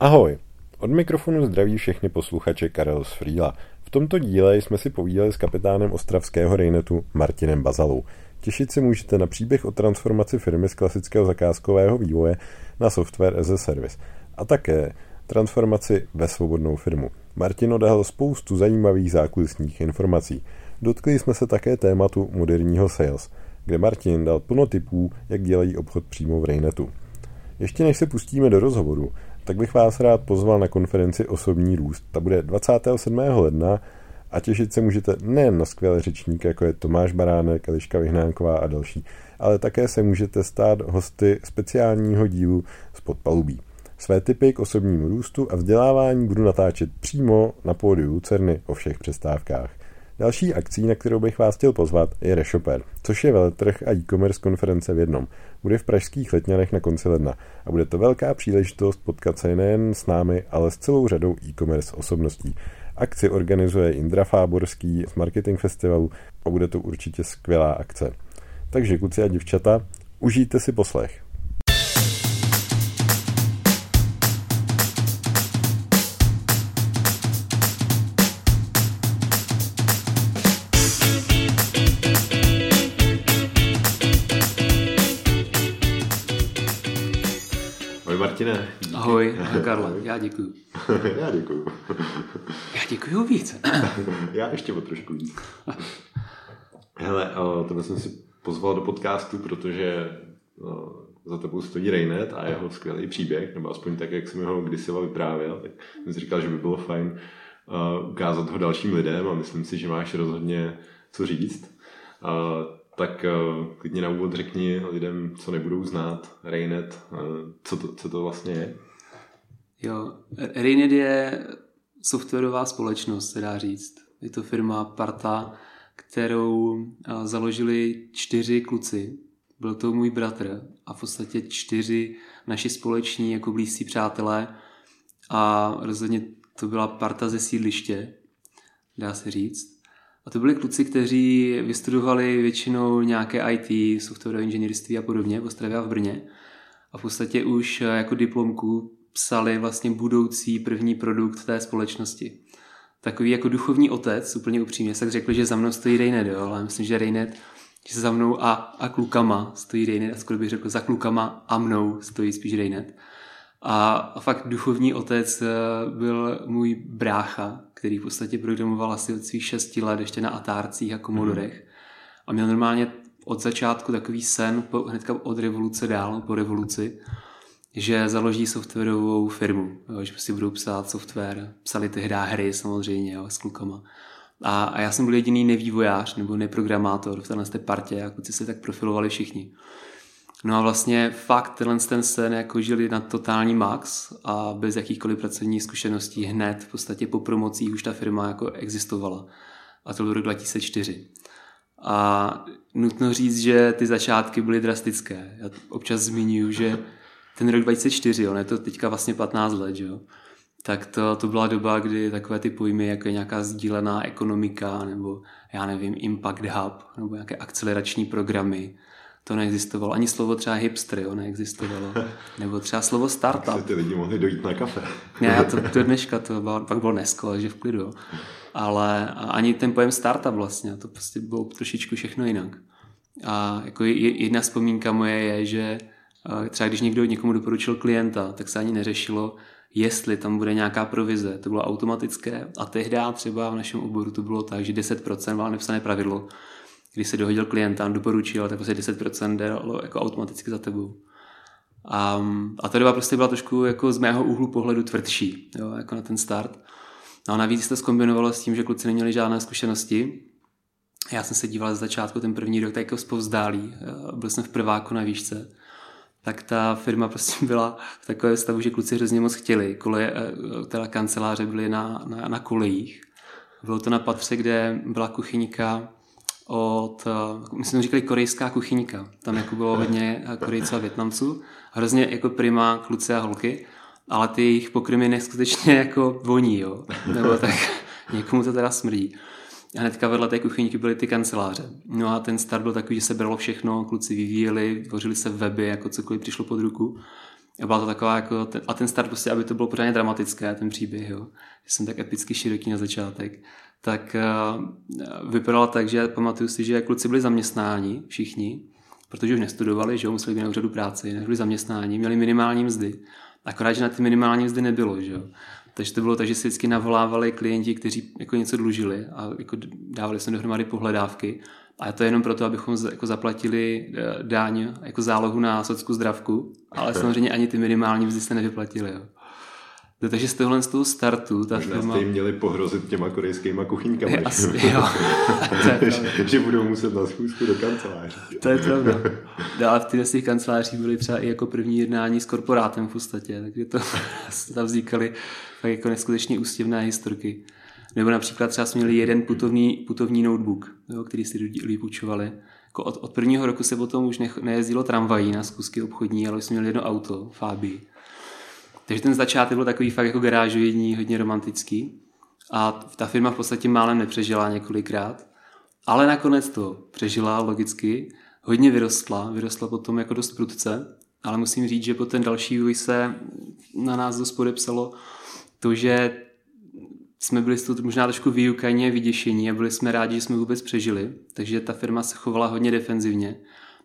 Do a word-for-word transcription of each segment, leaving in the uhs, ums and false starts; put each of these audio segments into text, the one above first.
Ahoj, od mikrofonu zdraví všechny posluchače Karel Sfríla. V tomto díle jsme si povídali s kapitánem ostravského Raynetu Martinem Bazalou. Těšit se můžete na příběh o transformaci firmy z klasického zakázkového vývoje na software as a service a také transformaci ve svobodnou firmu. Martin odehl spoustu zajímavých zákulisních informací. Dotkli jsme se také tématu moderního sales, kde Martin dal plno tipů, jak dělají obchod přímo v Raynetu. Ještě než se pustíme do rozhovoru, tak bych vás rád pozval na konferenci Osobní růst. Ta bude dvacátého sedmého ledna a těšit se můžete nejen na skvělé řečníky, jako je Tomáš Baránek, Eliška Vyhnánková a další, ale také se můžete stát hosty speciálního dílu Spod palubí. Své tipy k osobnímu růstu a vzdělávání budu natáčet přímo na pódiu Lucerny o všech přestávkách. Další akcí, na kterou bych vás chtěl pozvat, je Reshopper, což je veletrh a e-commerce konference v jednom. Bude v pražských Letňanech na konci ledna a bude to velká příležitost potkat se nejen s námi, ale s celou řadou e-commerce osobností. Akci organizuje Indra Fáborský z Marketing Festivalu a bude to určitě skvělá akce. Takže kluci a děvčata, užijte si poslech. Martine. Ahoj, ahoj Karle, já děkuju. Já děkuju. Já děkuju víc. Já ještě o trošku víc. Hele, tebe jsem si pozval do podcastu, protože za tebou stojí Raynet a jeho skvělý příběh, nebo aspoň tak, jak jsem ho kdysi vyprávěl, tak jsem si říkal, že by bylo fajn ukázat ho dalším lidem a myslím si, že máš rozhodně co říct. Tak klidně na úvod řekni lidem, co nebudou znát, Raynet, co to, co to vlastně je? Jo, Raynet je softwarová společnost, se dá říct. Je to firma parta, kterou založili čtyři kluci. Byl to můj bratr a v podstatě čtyři naši společní jako blízcí přátelé a rozhodně to byla parta ze sídliště, dá se říct. A to byli kluci, kteří vystudovali většinou nějaké í té, softwarové inženýrství a podobně v Ostravě a v Brně. A v podstatě už jako diplomku psali vlastně budoucí první produkt té společnosti. Takový jako duchovní otec, úplně upřímně, tak řekl, že za mnou stojí Raynet, jo? Ale myslím, že Raynet, že za mnou a, a klukama stojí Raynet, a skoro bych řekl, za klukama a mnou stojí spíš Raynet. A, a fakt duchovní otec byl můj brácha, který v podstatě programoval asi od svých šesti let ještě na Atárcích a Commodorech. A měl normálně od začátku takový sen, po, hnedka od revoluce dál, po revoluci, že založí softwarovou firmu, jo, že si budou psát software. Psali tehdy hry samozřejmě, jo, s klukama. A, a já jsem byl jediný nevývojář nebo neprogramátor v této partě a kluci se tak profilovali všichni. No a vlastně fakt tenhle ten sen jako žili na totální max a bez jakýchkoliv pracovních zkušeností hned v podstatě po promocích už ta firma jako existovala. A to byl rok dva tisíce čtyři. A nutno říct, že ty začátky byly drastické. Já občas zmiňuji, že ten rok dva tisíce čtyři, jo, ne to teďka vlastně patnáct let, jo, tak to, to byla doba, kdy takové ty pojmy, jako je nějaká sdílená ekonomika nebo já nevím, Impact Hub nebo nějaké akcelerační programy, to neexistovalo. Ani slovo třeba hipster, jo, neexistovalo. Nebo třeba slovo startup. Tak se ty lidi mohli dojít na kafe. Ne, to, to dneška, to bylo, pak bylo dnesko, takže v klidu. Jo. Ale ani ten pojem startup vlastně, to prostě bylo trošičku všechno jinak. A jako jedna vzpomínka moje je, že třeba když někdo někomu doporučil klienta, tak se ani neřešilo, jestli tam bude nějaká provize. To bylo automatické. A tehdy třeba v našem oboru to bylo tak, že deset procent bylo nepsané pravidlo. Když se dohodil klienta, on doporučil, tak prostě deset procent jde jako automaticky za tebou. A, a ta doba prostě byla trošku jako z mého úhlu pohledu tvrdší, jo, jako na ten start. No a navíc to zkombinovalo s tím, že kluci neměli žádné zkušenosti. Já jsem se díval z začátku ten první rok tak jako zpovzdálí. Byl jsem v prváku na výšce. Tak ta firma prostě byla v takovém stavu, že kluci hrozně moc chtěli. Koleje, teda kanceláře byly na, na, na kolejích. Bylo to na patře, kde byla kuchyňka od, my jsme říkali korejská kuchyňka, tam jako bylo hodně Korejců a Vietnamců, hrozně jako prima kluci a holky, ale ty jejich pokrmy neskutečně jako voní, jo, nebo tak někomu to teda smrdí. A hnedka vedle té kuchyňky byly ty kanceláře. No a ten start byl takový, že se bralo všechno, kluci vyvíjeli, tvořili se weby, jako cokoliv přišlo pod ruku byla to taková jako, ten, a ten start prostě, aby to bylo pořádně dramatické, ten příběh, jo. Jsem tak epicky široký na začátek. Tak uh, vypadalo tak, že pamatuju si, že kluci byli zaměstnáni všichni, protože už nestudovali, že jo, museli být na úřadu práce, jinak byli zaměstnáni, měli minimální mzdy. Akorát, že na ty minimální mzdy nebylo, že jo. Takže to bylo tak, že si vždycky navolávali klienti, kteří jako něco dlužili a jako dávali jsme dohromady pohledávky. A to je jenom proto, abychom jako zaplatili daň jako zálohu na socku zdravku, ale okay. Samozřejmě ani ty minimální mzdy se nevyplatily. Jo. No, takže z tohohle z toho startu... Ta možná firma... jste jim měli pohrozit těma korejskýma kuchyňkama. Asi, jo. Že budou muset na schůzku do kanceláří. To je pravda. Dále v tyhle z těch kanceláří byly třeba i jako první jednání s korporátem v podstatě, takže to tam vznikaly tak jako neskutečně úsměvné historky. Nebo například třeba jsme měli jeden putovní, putovní notebook, jo, který si lidi půjčovali. Jako od, od prvního roku se potom už ne, nejezdilo tramvají na zkusky obchodní, ale jsme měli jedno auto, Fabii. Takže ten začátek byl takový fakt jako garážovidní, hodně romantický. A ta firma v podstatě málem nepřežila několikrát. Ale nakonec to přežila logicky. Hodně vyrostla, vyrostla potom jako dost prudce. Ale musím říct, že po ten další vývoj se na nás dost podepsalo to, že jsme byli možná trošku vyjukaně, vyděšení a byli jsme rádi, že jsme vůbec přežili. Takže ta firma se chovala hodně defenzivně.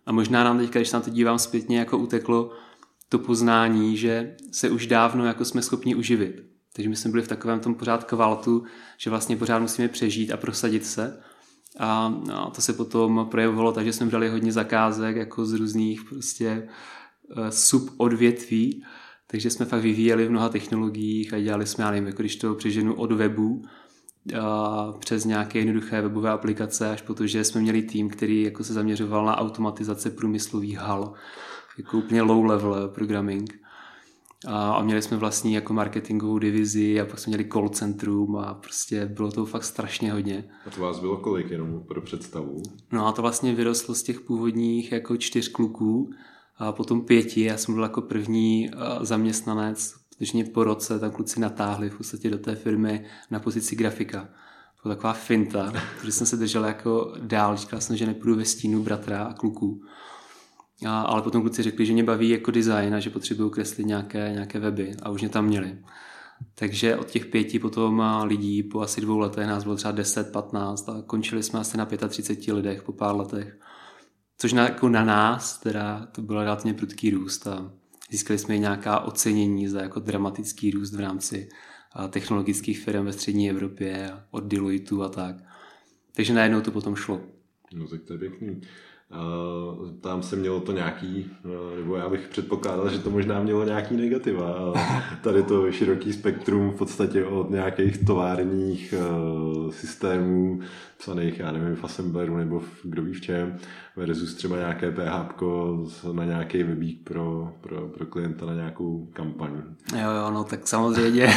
A možná nám teďka, když se na to dívám zpětně, jako uteklo to poznání, že se už dávno jako jsme schopni uživit. Takže my jsme byli v takovém tom pořád kvaltu, že vlastně pořád musíme přežít a prosadit se. A, a to se potom projevovalo tak, že jsme dali hodně zakázek jako z různých prostě subodvětví. Takže jsme fakt vyvíjeli v mnoha technologiích a dělali jsme, já nevím, jako když to přeženu od webu a přes nějaké jednoduché webové aplikace, až protože jsme měli tým, který jako se zaměřoval na automatizace průmyslových hal, jako úplně low-level programming. A, a měli jsme vlastní jako marketingovou divizi a pak jsme měli call centrum a prostě bylo toho fakt strašně hodně. A to vás bylo kolik jenom pro představu? No a to vlastně vyrostlo z těch původních jako čtyř kluků a potom pěti. Já jsem byl jako první zaměstnanec, protože po roce tam kluci natáhli v podstatě do té firmy na pozici grafika. To byla taková finta, protože jsem se držel jako dál, říkal jsem, že nepůjdu ve stínu bratra a kluků. A, ale potom kluci řekli, že mě baví jako design a že potřebuju kreslit nějaké, nějaké weby a už mě tam měli. Takže od těch pěti potom lidí po asi dvou letech nás bylo třeba deset, patnáct a končili jsme asi na třicet pět lidech po pár letech. Což na, jako na nás teda to byl relativně prudký růst a získali jsme i nějaká ocenění za jako dramatický růst v rámci technologických firm ve střední Evropě od Deloitu a tak. Takže najednou to potom šlo. No tak to je pěkný. Uh, tam se mělo to nějaký, uh, nebo já bych předpokládal, že to možná mělo nějaký negativa. Uh, tady to široký spektrum v podstatě od nějakých továrních uh, systémů psaných, já nevím, v Assembleru nebo v, kdo ví v čem, versus třeba nějaké PHpko na nějaký webík pro, pro, pro klienta na nějakou kampaň. Jo, jo, no tak samozřejmě.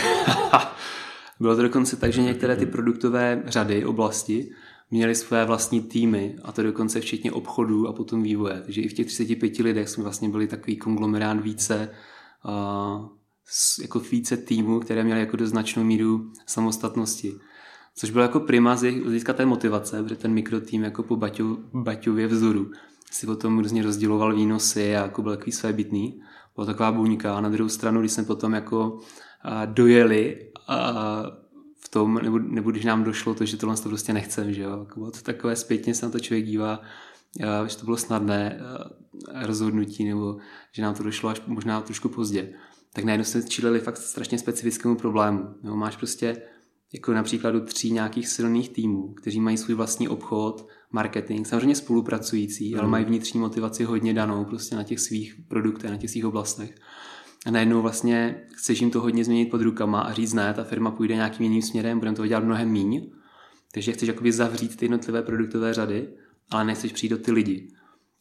Bylo to dokonce tak, že některé ty produktové řady, oblasti, měli své vlastní týmy a to dokonce včetně obchodů a potom vývoje. Takže i v těch třiceti pěti lidech jsme vlastně byli takový konglomerát více, uh, jako více týmů, které měly jako do značnou míru samostatnosti. Což bylo jako prima z hlediska té motivace, protože ten mikrotým jako po Baťu, Baťově vzoru si potom různě rozděloval výnosy a jako byl takový svébytný. Byla taková buňka. A na druhou stranu, když jsme potom jako uh, dojeli uh, v tom, nebo, nebo když nám došlo to, že tohle to prostě nechcem, že jo. To takové zpětně se na to člověk dívá, že to bylo snadné rozhodnutí, nebo že nám to došlo až možná trošku pozdě. Tak najednou jsme čelili fakt strašně specifickému problému. Nebo máš prostě jako například do tří nějakých silných týmů, kteří mají svůj vlastní obchod, marketing, samozřejmě spolupracující, mm. ale mají vnitřní motivaci hodně danou prostě na těch svých produktech, na těch svých oblastech. A najednou vlastně chceš jim to hodně změnit pod rukama a říct ne, ta firma půjde nějakým jiným směrem, budeme toho dělat mnohem míň. Takže chceš jakoby zavřít ty jednotlivé produktové řady, ale nechceš přijít do ty lidi.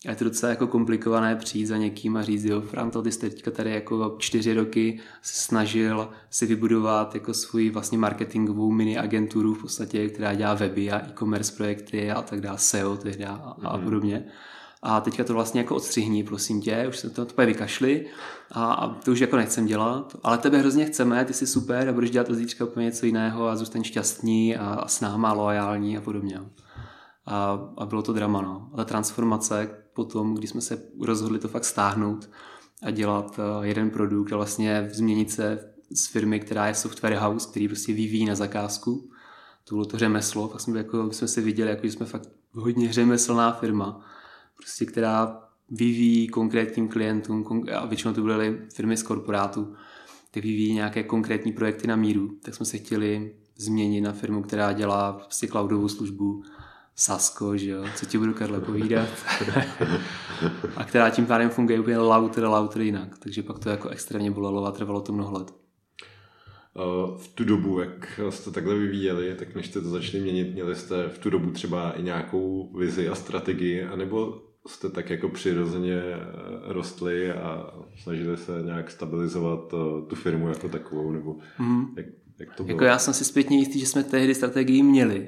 A je to docela jako komplikované přijít za někým a říct, jo, Franto, ty jste teďka tady jako čtyři roky snažil si vybudovat jako svůj vlastně marketingovou mini agenturu v podstatě, která dělá weby a e-commerce projekty a tak dále, S E O tehdy a, mm-hmm. a podobně. A teďka to vlastně jako odstřihní, prosím tě, už se to úplně vykašli a, a to už jako nechcem dělat, ale tebe hrozně chceme, ty jsi super a budeš dělat od zítřka úplně něco jiného a zůstaň šťastný a, a s náma loajální a podobně. A, a bylo to drama, no. A ta transformace potom, když jsme se rozhodli to fakt stáhnout, a dělat jeden produkt a vlastně změnit se z firmy, která je software house, který prostě vyvíjí na zakázku tohleto řemeslo, tak jsme, jako, jsme si viděli, jako, že jsme fakt hodně řemeslná firma, prostě, která vyvíjí konkrétním klientům, a většinou to byly firmy z korporátu, které vyvíjí nějaké konkrétní projekty na míru, tak jsme se chtěli změnit na firmu, která dělá prostě cloudovou službu, Sasko, že jo, co ti budu, Karle, povídat. A která tím pádem funguje úplně lauter, lauter jinak. Takže pak to jako extrémně bolelo a trvalo to mnoho let. V tu dobu, jak jste takhle vyvíjeli, tak než jste to začali měnit, měli jste v tu dobu třeba i nějakou vizi a strategii, anebo jste tak jako přirozeně rostli a snažili se nějak stabilizovat tu firmu jako takovou, nebo mm. jak, jak to bylo? Jako já jsem si zpětně jistý, že jsme tehdy strategii měli,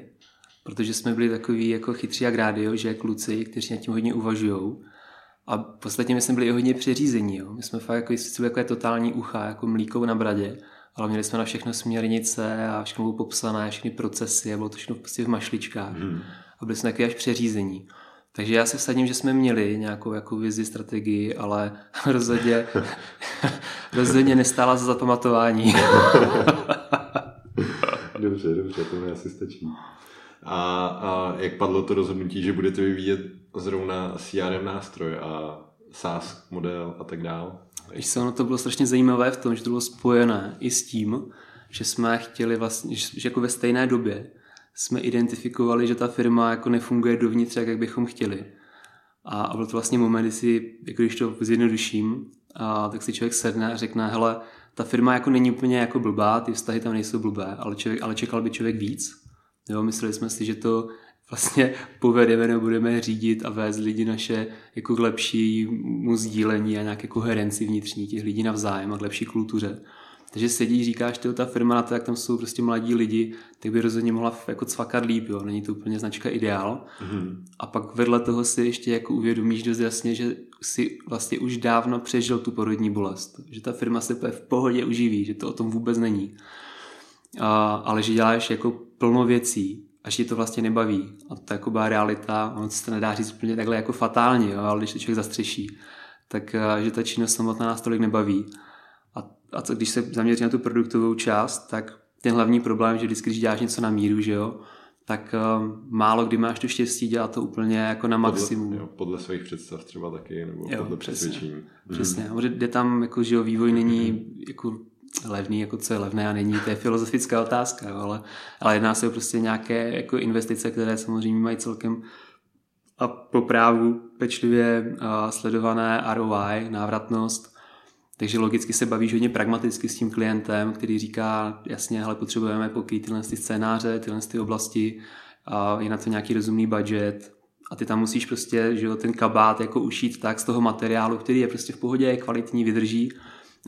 protože jsme byli takový jako chytří a grádio, že kluci, kteří nad tím hodně uvažují. A posledně my jsme byli i hodně přeřízení. Jo. My jsme fakt jako, byli jako totální ucha, jako mlíko na bradě, ale měli jsme na všechno směrnice a všechno bylo popsané, všechny procesy a bylo to všechno prostě v mašličkách. Hmm. A byli jsme taky až přeřízení. Takže já se vsadím, že jsme měli nějakou jako vizi, strategii, ale rozhodně, rozhodně nestála za zapamatování. Dobře, dobře, to mi asi stačí. A, a jak padlo to rozhodnutí, že budete vyvíjet zrovna C R M nástroj a SaaS model a tak dál? Víš, ono to bylo strašně zajímavé v tom, že to bylo spojené i s tím, že jsme chtěli vlastně, že jako ve stejné době jsme identifikovali, že ta firma jako nefunguje dovnitř, jak bychom chtěli. A, a byl to vlastně moment, kdy si, jako když to zjednoduším, a, tak si člověk sedne a řekne, hele, ta firma jako není úplně jako blbá, ty vztahy tam nejsou blbé, ale, člověk, ale čekal by člověk víc. Jo, mysleli jsme si, že to vlastně povedeme nebo budeme řídit a vést lidi naše jako k lepšímu sdílení a nějaké koherenci vnitřní těch lidí navzájem a k lepší kultuře. Takže sedí, říkáš, tyjo, ta firma na to, jak tam jsou prostě mladí lidi, tak by rozhodně mohla jako cvakat líp, jo. Není to úplně značka ideál. Mm. A pak vedle toho si ještě jako uvědomíš dost jasně, že si vlastně už dávno přežil tu porodní bolest. Že ta firma se v pohodě uživí, že to o tom vůbec není. A, ale že děláš jako plno věcí, až ti to vlastně nebaví. A to jako byla realita, ono se to nedá říct úplně takhle jako fatálně, jo, ale když to člověk zastřeší, tak že ta činnost samotná nás tolik nebaví. A, a co, když se zaměří na tu produktovou část, tak ten hlavní problém, že vždycky, když děláš něco na míru, že jo, tak um, málo kdy máš to štěstí dělat to úplně jako na maximum. Podle, jo, podle svých představ třeba taky, nebo jo, podle přesvědčení. Přesně, mm. přesně. Jde tam, jako, že jo, vývoj není jako levný, jako co je levné a není, to je filozofická otázka, jo, ale, ale jedná se o prostě nějaké jako investice, které samozřejmě mají celkem a po právu pečlivě a sledované R O I, návratnost, takže logicky se bavíš hodně pragmaticky s tím klientem, který říká, jasně, hele, potřebujeme pokrýt tyhle ty scénáře, tyhle ty oblasti, a je na to nějaký rozumný budget a ty tam musíš prostě, že jo, ten kabát jako ušít tak z toho materiálu, který je prostě v pohodě, je kvalitní, vydrží,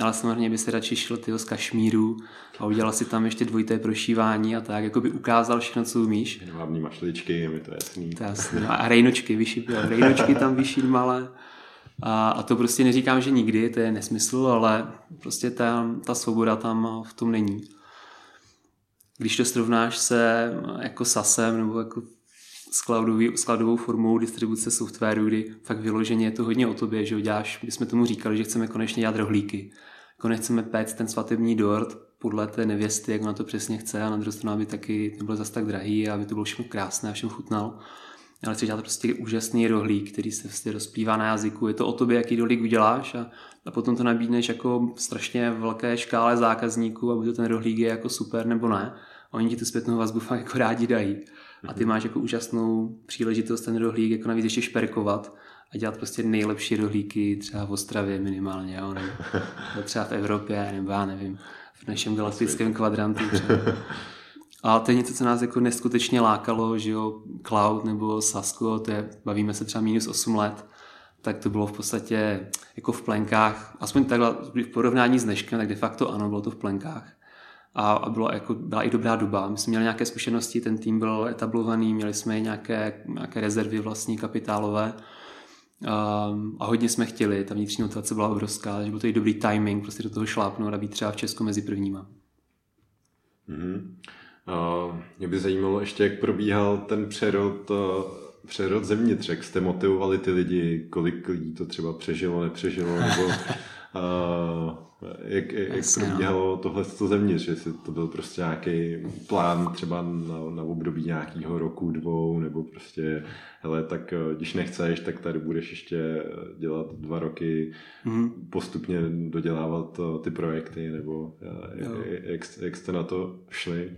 ale samozřejmě by se radši šel tyho z Kašmíru a udělal si tam ještě dvojité prošívání a tak, jako by ukázal všechno, co umíš. Hlavní mašličky, je mi to jasný. To jasný. A rejnočky, vyšší, rejnočky tam vyšší malé. A, a to prostě neříkám, že nikdy, to je nesmysl, ale prostě ta, ta svoboda tam v tom není. Když to srovnáš se jako SASem nebo jako s cloudový, s cloudovou formou distribuce softwaru, kdy fakt vyloženě je to hodně o tobě, že děláš, my jsme tomu říkali, že chceme konečně dělat rohlíky. Nechceme péct ten svatební dort podle té nevěsty, jak ona to přesně chce, a na druhou stranu, aby taky nebyl zas tak drahý a aby to bylo všechno krásné a všem chutnal. Ale chci dělat prostě úžasný rohlík, který se vlastně rozplývá na jazyku. Je to o tobě, jaký rohlík uděláš, a, a potom to nabídneš jako strašně velké škále zákazníků a buď to ten rohlík je jako super nebo ne. Oni ti tu zpětnou vazbu fakt jako rádi dají. A ty máš jako úžasnou příležitost ten rohlík jako navíc ještě šperkovat a dělat prostě nejlepší rohlíky třeba v Ostravě minimálně, jo? Nebo třeba v Evropě, nebo já nevím, v našem galaktickém kvadrantu třeba. A to je něco, co nás jako neskutečně lákalo, že jo, cloud nebo Sasko, to je, bavíme se třeba minus osm let, tak to bylo v podstatě jako v plenkách, aspoň takhle v porovnání s dneškem, tak de facto ano, bylo to v plenkách. A bylo jako, byla i dobrá doba. My jsme měli nějaké zkušenosti, ten tým byl etablovaný, měli jsme i nějaké, nějaké rezervy vlastní kapitálové um, a hodně jsme chtěli. Ta vnitřní motivace byla obrovská, takže byl to i dobrý timing, prostě do toho šlápnout a být třeba v Česku mezi prvníma. Mm-hmm. Uh, mě by zajímalo ještě, jak probíhal ten přerod uh, přerod zemětřek jste motivovali ty lidi, kolik lidí to třeba přežilo, nepřežilo, nebo uh, jak, jak Jasně, probíhalo tohle co zeměř, jestli to byl prostě nějaký plán třeba na, na období nějakého roku, dvou, nebo prostě, hele, tak když nechceš, tak tady budeš ještě dělat dva roky, mm-hmm. postupně dodělávat ty projekty, nebo jak, jak, jak jste na to šli?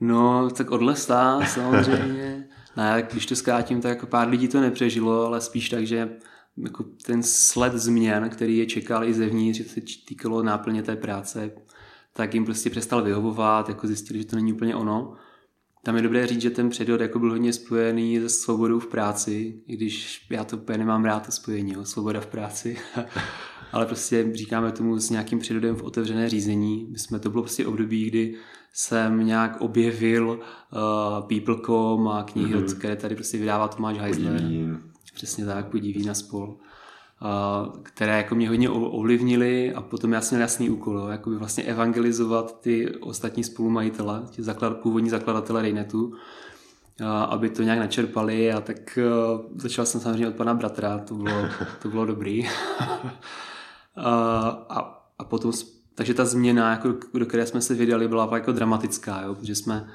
No, tak odlesá samozřejmě. Ne, když to zkrátím, tak jako pár lidí to nepřežilo, ale spíš tak, že jako ten sled změn, který je čekal i zevnitř, že se týkalo náplně té práce, tak jim prostě přestal vyhovovat, jako zjistili, že to není úplně ono. Tam je dobré říct, že ten předjod jako byl hodně spojený se svobodou v práci, i když já to úplně nemám rád to spojení, jo, svoboda v práci. Ale prostě říkáme tomu s nějakým předjodem v otevřené řízení. My jsme, to bylo prostě období, kdy jsem nějak objevil uh, people tečka com a knihy, mm-hmm. které tady prostě vydává Tomáš Heisler. Přesně tak, Podiví na spol. Uh, které jako mě hodně ovlivnily a potom já jsem měl jasný úkol, jakoby vlastně evangelizovat ty ostatní spolumajitele, ty zaklad, původní zakladatele Raynetu, uh, aby to nějak načerpali a tak uh, začal jsem samozřejmě od pana bratra, to bylo, to bylo dobrý. uh, a, a potom takže ta změna, jako, do které jsme se vydali, byla jako dramatická, jo? Protože jsme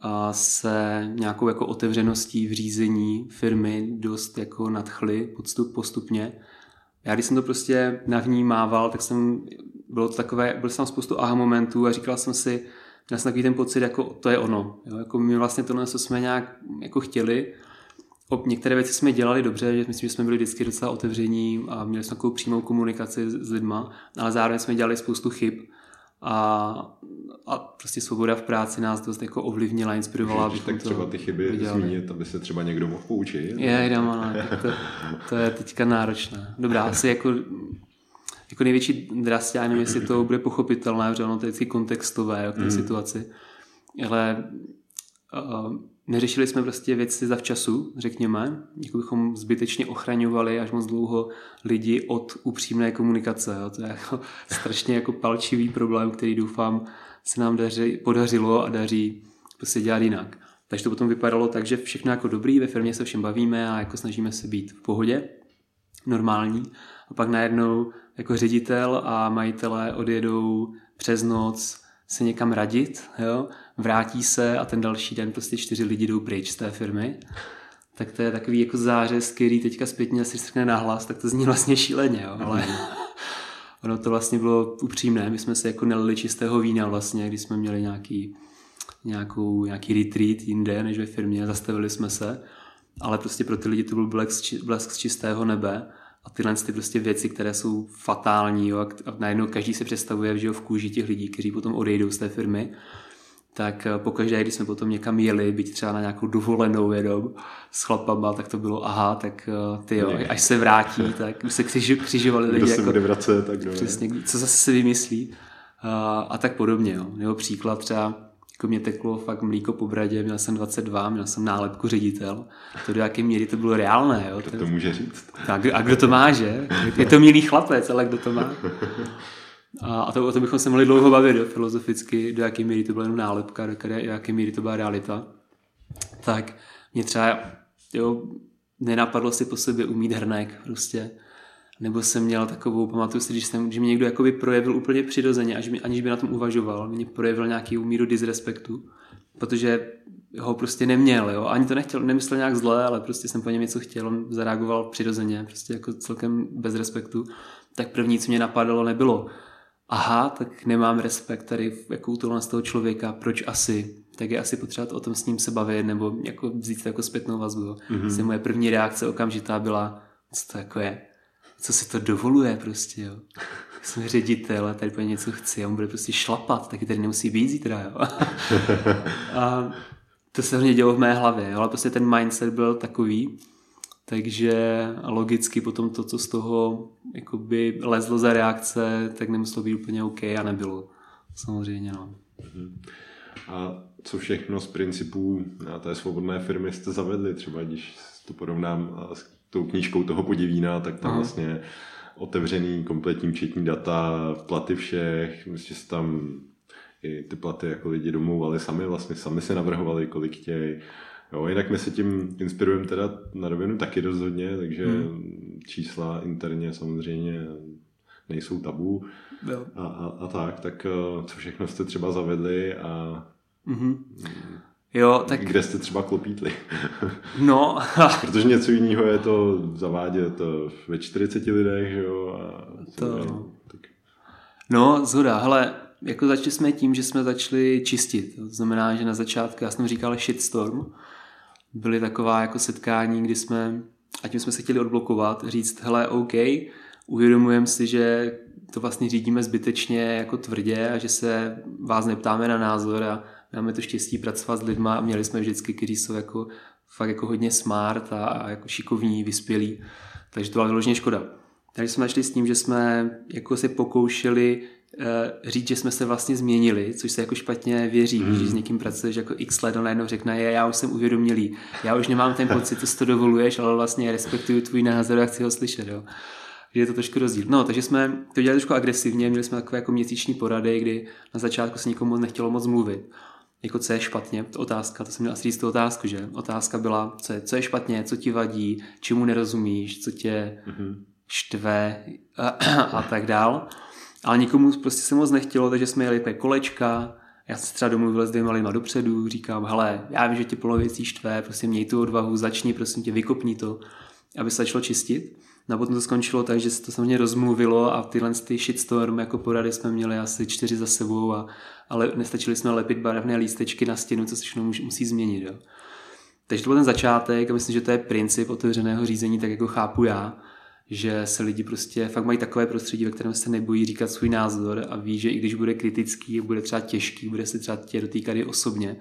a, se nějakou jako otevřeností v řízení firmy dost jako nadchli postup, postupně. Já když jsem to prostě navnímával, tak jsem, bylo to takové, byl jsem spoustu aha momentů a říkal jsem si, měl jsem takový ten pocit, jako to je ono. Jo? Jako my vlastně tohle, co jsme nějak jako chtěli. O, některé věci jsme dělali dobře, že myslím, že jsme byli vždycky docela otevření a měli jsme takovou přímou komunikaci s, s lidma, ale zároveň jsme dělali spoustu chyb a, a prostě svoboda v práci nás dost jako ovlivnila, inspirovala. Když tak třeba ty chyby vydělali. Zmínit, aby se třeba někdo mohl poučit. Je, dám, ano, to, to je teďka náročné. Dobrá, asi jako, jako největší drastě, nevím, jestli to bude pochopitelné, protože ono to je kontextové k té mm. situaci, ale uh, neřešili jsme prostě věci zavčasu, řekněme, jako bychom zbytečně ochraňovali až moc dlouho lidi od upřímné komunikace. Jo. To je jako strašně jako palčivý problém, který doufám se nám daři, podařilo a daří prostě dělat jinak. Takže to potom vypadalo tak, že všechno jako dobrý, ve firmě se všem bavíme a jako snažíme se být v pohodě, normální. A pak najednou jako ředitel a majitelé odjedou přes noc se někam radit, jo? Vrátí se a ten další den prostě čtyři lidi jdou pryč z té firmy, tak to je takový jako zářez, který teďka zpětně asi řekne nahlas, tak to zní vlastně šíleně, jo? Ale ono to vlastně bylo upřímné, my jsme se jako nelili čistého vína vlastně, když jsme měli nějaký, nějakou, nějaký retreat jinde než ve firmě, zastavili jsme se, ale prostě pro ty lidi to byl blesk, blesk z čistého nebe. A tyhle ty prostě věci, které jsou fatální, jo, a najednou každý se představuje, že jo, v kůži těch lidí, kteří potom odejdou z té firmy, tak pokaždé, když jsme potom někam jeli, byť třeba na nějakou dovolenou jenom s chlapama, tak to bylo aha, tak ty jo, až se vrátí, tak už se křiž, křižovali lidi. Kdo se bude vracet, tak kdo přesně, co zase si vymyslí a, a tak podobně. Jo. Nebo příklad třeba, jako mě teklo fakt mlíko po bradě, měl jsem dvacet dva, měl jsem nálepku ředitel. To do jaké míry to bylo reálné. Jo? Kdo to může říct? Tak, a kdo to má, že? Je to milý chlapec, ale kdo to má? A, a to, o tom bychom se mohli dlouho bavit jo? Filozoficky, do jaké míry to byla jenom nálepka, do jaké míry to byla realita. Tak mě třeba jo, nenapadlo si po sobě umít hrnek prostě. Nebo jsem měl takovou, pamatuju si, když jsem, že mě někdo jakoby projevil úplně přirozeně, až mi, aniž by na tom uvažoval, mě projevil nějaký míru disrespektu, protože ho prostě neměl, jo, ani to nechtěl, nemyslel nějak zle, ale prostě jsem po něm něco chtěl, on zareagoval přirozeně, prostě jako celkem bez respektu, tak první, co mě napadalo, nebylo, aha, tak nemám respekt tady jako útulnost z toho člověka, proč asi, tak je asi potřeba o tom s ním se bavit, nebo jako vzít to jako zpětnou vazbu, mm-hmm. Moje první reakce okamžitá byla, co to jako je? Co si to dovoluje prostě, jo. Jsem ředitel a tady po něj něco chci a on bude prostě šlapat, taky tady nemusí být zítra, jo. A to se hodně dělo v mé hlavě, jo. Ale prostě ten mindset byl takový, takže logicky potom to, co z toho jakoby lezlo za reakce, tak nemuselo být úplně OK a nebylo. Samozřejmě, no. A co všechno z principů na té svobodné firmy jste zavedli, třeba když to porovnám s tou knížkou toho Podivína, tak tam vlastně otevřený kompletní včetní data, platy všech, myslím, že tam i ty platy jako lidi domlouvali sami, vlastně sami se navrhovali, kolik chtějí, Jo, jinak my se tím inspirujeme teda na rovinu taky rozhodně, takže hmm. čísla interně samozřejmě nejsou tabu a, a, a tak, tak co všechno jste třeba zavedli a mm-hmm. jo, tak... kde jste třeba klopítli. No. Protože něco jiného je to zavádět ve čtyřiceti lidech, že jo. A to... no, tak... no, zhoda, hele, jako začali jsme tím, že jsme začali čistit. To znamená, že na začátku, já jsem říkal shitstorm, byly taková jako setkání, kdy jsme, a tím jsme se chtěli odblokovat, říct, hele, OK, uvědomujeme si, že to vlastně řídíme zbytečně jako tvrdě a že se vás neptáme na názor a máme to štěstí pracovat s lidma a měli jsme vždycky, kteří jsou jako, fakt jako hodně smart a, a jako šikovní, vyspělí, takže to byla vyloženě škoda. Takže jsme našli s tím, že jsme jako se pokoušeli e, říct, že jsme se vlastně změnili, což se jako špatně věří, mm. když s někým pracuješ jako x let a najednou řekne, já už jsem uvědomělý, já už nemám ten pocit, co si to dovoluješ, ale vlastně respektuju tvůj názor a chci ho slyšet, jo. Že je to trošku rozdíl. No, takže jsme to dělali trošku agresivně, měli jsme takové jako měsíční porady, kdy na začátku se nikomu nechtělo moc mluvit. Jako co je špatně, otázka, to jsem měl asi říct tu otázku, že? Otázka byla, co je, co je špatně, co ti vadí, čemu nerozumíš, co tě mm-hmm. štve a, a tak dál. Ale nikomu prostě se moc nechtělo, takže jsme jeli kolečka, já jsem třeba domluvil s dvěma lidma dopředu, říkám, hele, já vím, že tě plno věcí štve, prostě měj tu odvahu, začni, prosím tě, vykopni to, aby se začalo čistit. No potom to skončilo tak, že se to samozřejmě rozmluvilo a tyhle ty shitstorm jako porady jsme měli asi čtyři za sebou, a, ale nestačili jsme lepit barevné lístečky na stěnu, co se všechno musí změnit. Jo. Takže to byl ten začátek a myslím, že to je princip otevřeného řízení, tak jako chápu já, že se lidi prostě fakt mají takové prostředí, ve kterém se nebojí říkat svůj názor a ví, že i když bude kritický, bude třeba těžký, bude se třeba tě dotýkat i osobně,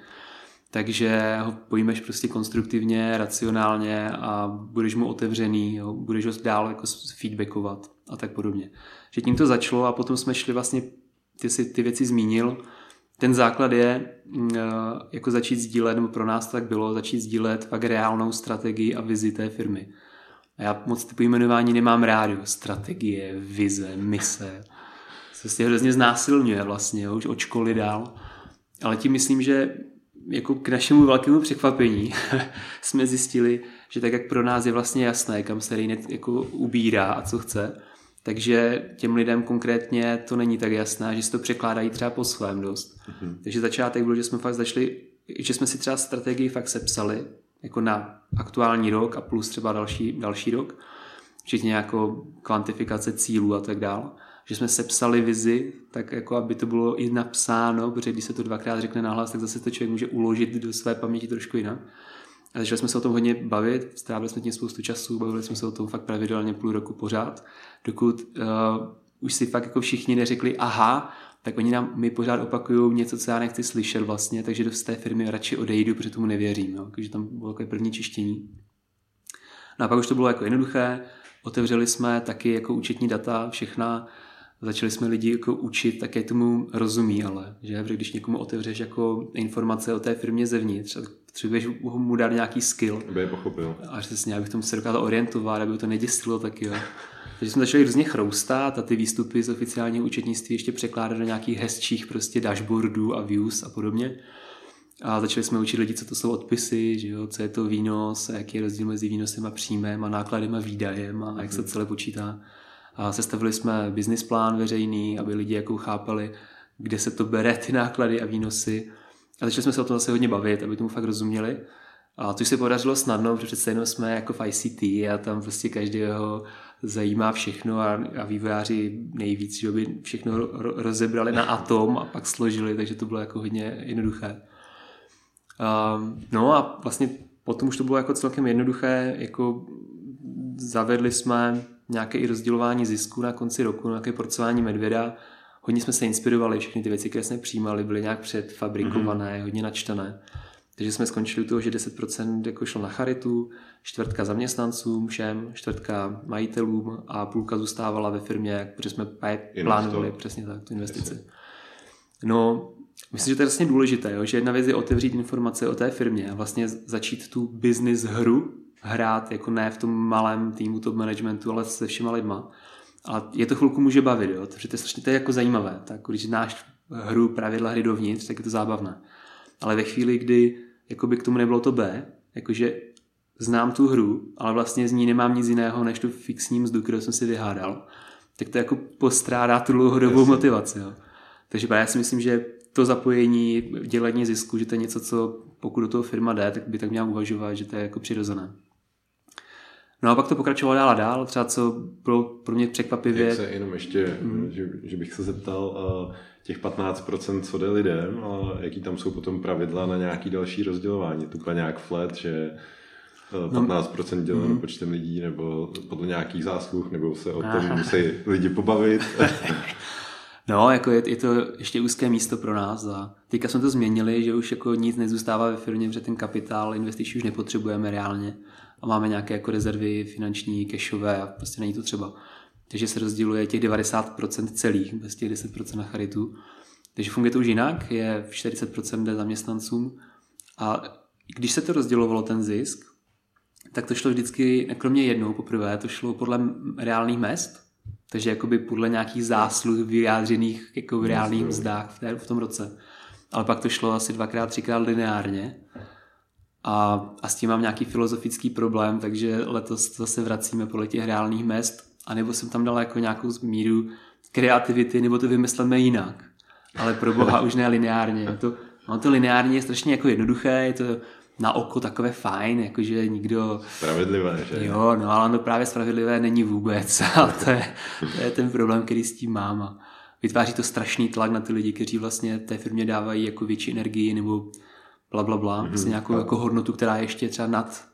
takže ho pojmeš prostě konstruktivně, racionálně a budeš mu otevřený, jo, budeš ho dál jako feedbackovat a tak podobně. Že tím to začalo a potom jsme šli vlastně, ty si ty věci zmínil, ten základ je jako začít sdílet, nebo pro nás tak bylo, začít sdílet pak reálnou strategii a vizi té firmy. A já moc ty pojmenování nemám rád, jo, strategie, vize, mise, to se hrozně znásilňuje vlastně, jo, už od školy dál, ale tím myslím, že jako k našemu velkému překvapení jsme zjistili, že tak jak pro nás je vlastně jasné, kam se Raynet jako ubírá a co chce, takže těm lidem konkrétně to není tak jasné, že si to překládají třeba po svém dost. Mm-hmm. Takže začátek byl, že jsme fakt začali, že jsme si třeba strategii fakt sepsali, jako na aktuální rok a plus třeba další, další rok, včetně jako kvantifikace cílů a tak dále. Že jsme sepsali vizi, tak jako aby to bylo i napsáno, protože když se to dvakrát řekne nahlas, tak zase to člověk může uložit do své paměti trošku jinak. A začali jsme se o tom hodně bavit, strávili jsme tím spoustu času, bavili jsme se o tom fakt pravidelně půl roku pořád, dokud uh, už si fakt jako všichni neřekli aha, tak oni nám my pořád opakujou něco, co já nechci slyšet vlastně, takže do té firmy radši odejdu, protože tomu nevěřím. Jo? Takže tam bylo takové první čištění. No a pak už to bylo jako jednoduché, otevřeli jsme taky jako účetní data, všechna. Začali jsme lidi jako učit, také tomu rozumí, ale že když někomu otevřeš jako informace o té firmě zevnitř, tak potřebuješ mu dát nějaký skill. Aby je pochopil. A přesně, abych tomu se dokázal orientovat, aby to neděsilo taky. Jo. Takže jsme začali různě chroustat a ty výstupy z oficiálního účetnictví ještě překládat do nějakých hezčích prostě dashboardů a views a podobně. A začali jsme učit lidi, co to jsou odpisy, že jo, co je to výnos, jaký je rozdíl mezi výnosem a příjmem a nákladem a výdajem a jak se celé počítá. A sestavili jsme business plán veřejný, aby lidi jako chápali, kde se to bere, ty náklady a výnosy. A začali jsme se o tom zase hodně bavit, aby tomu fakt rozuměli. A což se podařilo snadno, protože přece jenom jsme jako v I C T a tam prostě každého zajímá všechno a, a vývojáři nejvíc, že by všechno ro- rozebrali na atom a pak složili, takže to bylo jako hodně jednoduché. Um, no a vlastně potom už to bylo jako celkem jednoduché, jako zavedli jsme nějaké i rozdělování zisku na konci roku, nějaké porcování medvěda. Hodně jsme se inspirovali, všechny ty věci, které jsme přijímali, byly nějak předfabrikované, mm-hmm. hodně načtené. Takže jsme skončili u toho, že deset procent jako šlo na charitu, čtvrtka zaměstnancům všem, čtvrtka majitelům a půlka zůstávala ve firmě, protože jsme plánovali přesně tak tu investici. No, myslím, že to je vlastně důležité, jo? Že jedna věc je otevřít informace o té firmě a vlastně začít tu business hru hrát, jako ne v tom malém týmu top managementu, ale se všema lidma. A je to chvilku může bavit, jo? Protože to je strašně to je jako zajímavé. Tak když znáš hru, pravidla hry dovnitř, tak je to zábavné. Ale ve chvíli, kdy jakoby k tomu nebylo to B, jakože znám tu hru, ale vlastně z ní nemám nic jiného, než tu fixní mzdu, kterou jsem si vyhádal, tak to jako postrádá tu dlouhodobou yes. motivaci. Jo. Takže já si myslím, že to zapojení, dělení zisku, že to je něco, co pokud do toho firma jde, tak by tak měla uvažovat, že to je jako přirozené. No a pak to pokračovalo dál a dál, třeba co bylo pro mě překvapivě. Jak se jenom ještě, mm. že, že bych se zeptal uh, těch patnáct procent, co jde lidem, a jaký tam jsou potom pravidla na nějaký další rozdělování. Tu nějak flat, že patnáct procent děleno mm. počtem lidí, nebo podle nějakých zásluh, nebo se o tom musí lidi pobavit. No, jako je, je to ještě úzké místo pro nás a teďka jsme to změnili, že už jako nic nezůstává ve firmě, protože ten kapitál investiční už nepotřebujeme reálně a máme nějaké jako rezervy finanční, cashové a prostě není to třeba. Takže se rozděluje těch devadesát procent celých, bez těch deset procent na charitu. Takže funguje to už jinak, je čtyřicet procent jde zaměstnancům a když se to rozdělovalo ten zisk, tak to šlo vždycky, kromě jednou poprvé, to šlo podle reálných mezd. Takže jakoby podle nějakých zásluh vyjádřených jako v reálných mzdách v tom roce. Ale pak to šlo asi dvakrát, třikrát lineárně. A, a s tím mám nějaký filozofický problém, takže letos zase vracíme podle těch reálných mezd. A nebo jsem tam dala jako nějakou míru kreativity, nebo to vymysleme jinak. Ale pro boha už ne lineárně. To, no to lineárně je strašně jako jednoduché, je to na oko takové fajn, jakože nikdo... Spravedlivé, že? Jo, no ale ono právě spravedlivé není vůbec. A to je, to je ten problém, který s tím mám. A vytváří to strašný tlak na ty lidi, kteří vlastně té firmě dávají jako větší energii nebo blablabla, mm-hmm. vlastně nějakou jako hodnotu, která je ještě třeba nad,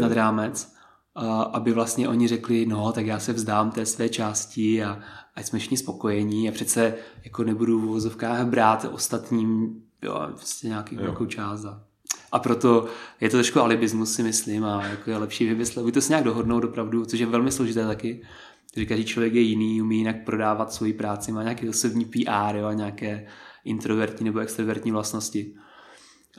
nad rámec. A, aby vlastně oni řekli, no, tak já se vzdám té své části a ať jsme všichni spokojení a přece jako nebudu v uvozovkách brát ostatním, jo, vlastně nějaký, jo. nějakou část a... A proto je to trošku alibismus, si myslím, a jako je lepší vymyslet. To se nějak dohodnout opravdu, což je velmi složité taky. Takže každý člověk je jiný, umí jinak prodávat svoji práci, má nějaký osobní P R, jo, a nějaké introvertní nebo extrovertní vlastnosti.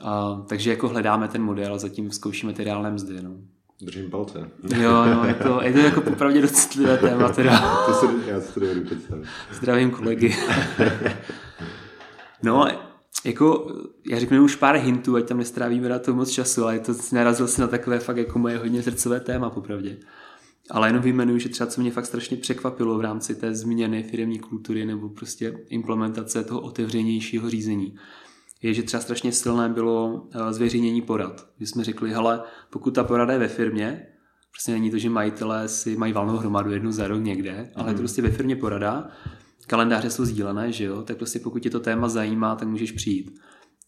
A, takže jako hledáme ten model a zatím zkoušíme ty reálné mzdy. No. Držím palce. Jo, no, je to, je to jako popravdě docitlivé téma. Teda. To se, já se to dovedu představit. Zdravím kolegy. No, jako, já řeknu už pár hintů, ať tam nestrávíme na to moc času, ale to narazil se na takové fakt jako moje hodně srdcové téma, popravdě. Ale jenom vyjmenuju, že třeba co mě fakt strašně překvapilo v rámci té změny firemní kultury nebo prostě implementace toho otevřenějšího řízení, je, že třeba strašně silné bylo zveřejnění porad. Když jsme řekli, hele, pokud ta porada je ve firmě, prostě není to, že majitelé si mají valnou hromadu jednou za rok někde, ale je to prostě ve firmě porada, kalendáře jsou sdílené, že jo, tak prostě pokud tě to téma zajímá, tak můžeš přijít.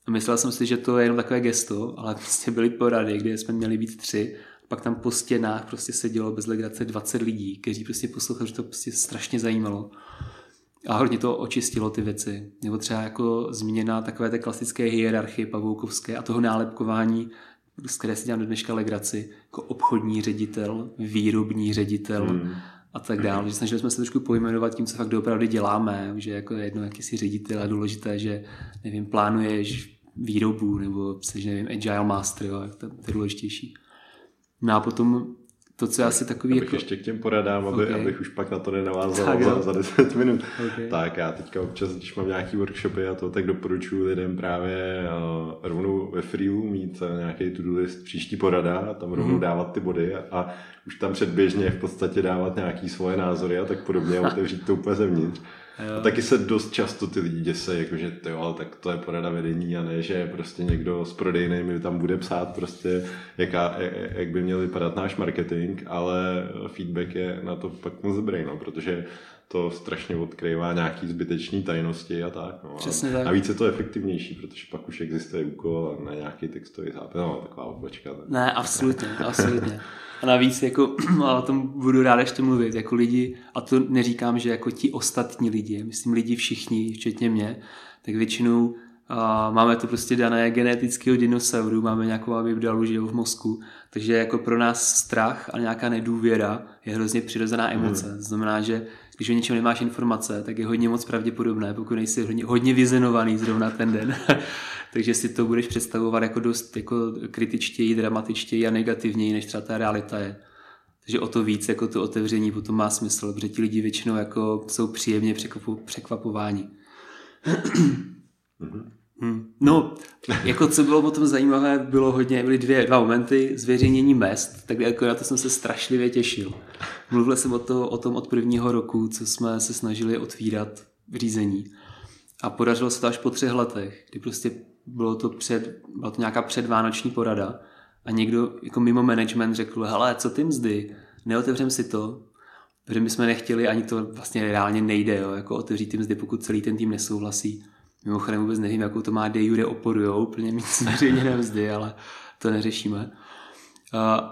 A myslel jsem si, že to je jenom takové gesto, ale prostě byly porady, kde jsme měli být tři, pak tam po stěnách prostě sedělo bez legrace dvacet lidí, kteří prostě poslouchali, že to prostě strašně zajímalo. A hodně to očistilo ty věci. Nebo třeba jako změna takové té klasické hierarchie pavoukovské a toho nálepkování, z které si dělám do dneška legraci, jako obchodní ředitel, výrobní ředitel, hmm. a tak dále, že snažili jsme se trošku pojmenovat tím, co fakt doopravdy děláme, že jako jedno, jaký jsi ředitel, a důležité, že nevím, plánuješ výrobu, nebo jsi, nevím, agile master, jo, to, to je důležitější. No a potom to, co je asi takový... Abych jako... ještě k těm poradám, aby, okay. abych už pak na to nenavázal tak, za, za deset minut. Okay. Tak já teďka občas, když mám nějaký workshopy a to, tak doporučuji lidem právě uh, rovnou ve freelu mít uh, nějaký to-do list příští porada a tam rovnou mm. dávat ty body a, a už tam předběžně v podstatě dávat nějaký svoje názory a tak podobně a otevřít to úplně zevnitř. A taky se dost často ty lidi děsej, jakože tyjo, ale tak to je porada vedení a ne, že prostě někdo z prodejny mi tam bude psát prostě, jaká, jak by měl vypadat náš marketing, ale feedback je na to pak moc dobrý, no, protože to strašně odkryvá nějaký zbytečný tajnosti a tak. No. Přesně tak. A víc je to efektivnější, protože pak už existuje úkol a na nějaký textový zápis, no, taková obočka. Tak. Ne, absolutně, absolutně. A navíc, jako, a o tom budu rád ještě mluvit, jako lidi, a to neříkám, že jako ti ostatní lidi, myslím lidi všichni, včetně mě, tak většinou uh, máme to prostě dané genetického dinosauru, máme nějakou amygdalu, že jo, v mozku, takže jako pro nás strach a nějaká nedůvěra je hrozně přirozená emoce. Hmm. Znamená, že když o něčem nemáš informace, tak je hodně moc pravděpodobné, pokud nejsi hodně, hodně vyzenovaný zrovna ten den. Takže si to budeš představovat jako dost jako kritičtěji, dramatičtěji a negativněji, než třeba ta realita je. Takže o to víc jako to otevření potom má smysl, protože ti lidi většinou jako jsou příjemně překvapováni. No, Jako co bylo potom zajímavé, bylo hodně, byly dvě, dva momenty zveřejnění mest, tak jako na to jsem se strašlivě těšil. Mluvil jsem o, to, o tom od prvního roku, co jsme se snažili otvírat v řízení. A podařilo se to až po třech letech, kdy prostě bylo to před, byla to nějaká předvánoční porada a někdo jako mimo management řekl, hele, co ty mzdy, neotevřem si to, protože my jsme nechtěli, ani to vlastně reálně nejde, jo, jako otevřít ty mzdy, pokud celý ten tým nesouhlasí. Mimochodem vůbec nevím, jakou to má de jure oporu, jo, úplně mít zveřejněné mzdy, ale to neřešíme.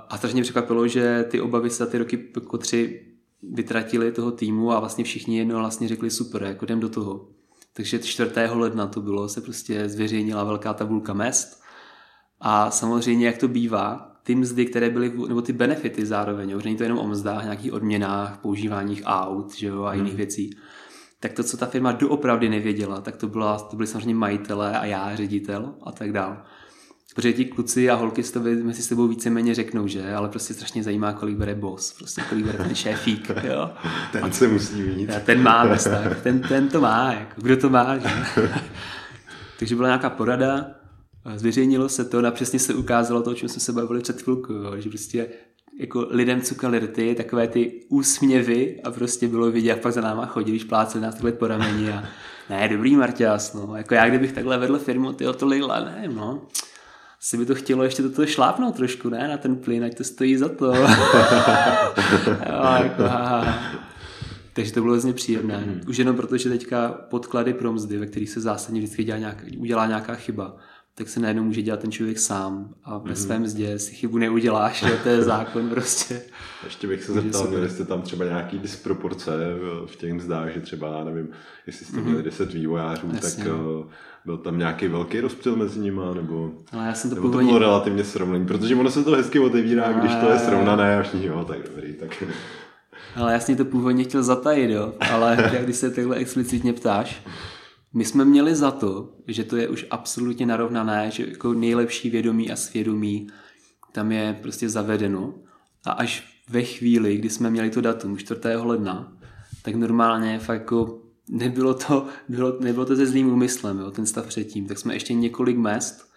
A strašně překvapilo, že ty obavy se ty roky jako tři vytratili toho týmu a vlastně všichni jedno vlastně řekli super, jako jdem do toho. Takže čtvrtého ledna to bylo, se prostě zveřejnila velká tabulka mest a samozřejmě, jak to bývá, ty mzdy, které byly, nebo ty benefity zároveň, jo, není to jenom o mzdách, nějakých odměnách, používáních aut, že jo, a jiných hmm. věcí, tak to, co ta firma doopravdy nevěděla, tak to, byla, to byly samozřejmě majitelé a já, ředitel a tak dál. Protože ti kluci a holky si to mezi sebou víceméně řeknou, že? Ale prostě strašně zajímá, kolik bere boss, prostě kolik bere ten šéfík, jo? Ten a se musí mít. Ten má bez tak, ten, ten to má, jako, kdo to má, že? Takže byla nějaká porada, zveřejnilo se to, a přesně se ukázalo to, o čem jsme se bavili před chvilkou, jo? Že prostě jako lidem cukaly rty, takové ty úsměvy a prostě bylo vidět, jak pak za náma chodili, špláceli nás takhle po rameni a ne, dobrý Marťas, no, jako já kdybych takhle vedl firmu, tyjo, to lila, ne, no. Si by to chtělo ještě toto šlápnout trošku, ne? Na ten plyn, ať to stojí za to. Jako, takže to bylo vlastně příjemné. Už jenom proto, že teďka podklady pro mzdy, ve kterých se zásadně vždycky dělá nějak, udělá nějaká chyba, tak se najednou může dělat ten člověk sám a ve mm-hmm. svém mzdě si chybu neuděláš, to je zákon prostě. Ještě bych se zeptal, měli jste tam třeba nějaký disproporce v těch mzdách, že třeba, nevím, jestli jste měli deset vývojářů, jasně, tak uh, byl tam nějaký velký rozptyl mezi nima, nebo, ale já jsem to, nebo to bylo relativně srovnaný, protože ono se to hezky otevírá, ale... když to je srovnané a všichni, jo, tak dobrý, tak... Ale jasně to původně chtěl zatajit, jo, ale když se takhle explicitně ptáš, my jsme měli za to, že to je už absolutně narovnané, že jako nejlepší vědomí a svědomí tam je prostě zavedeno. A až ve chvíli, kdy jsme měli to datum čtvrtého ledna, tak normálně fakt jako nebylo to, bylo, nebylo to se zlým úmyslem, jo, ten stav předtím. Tak jsme ještě několik mest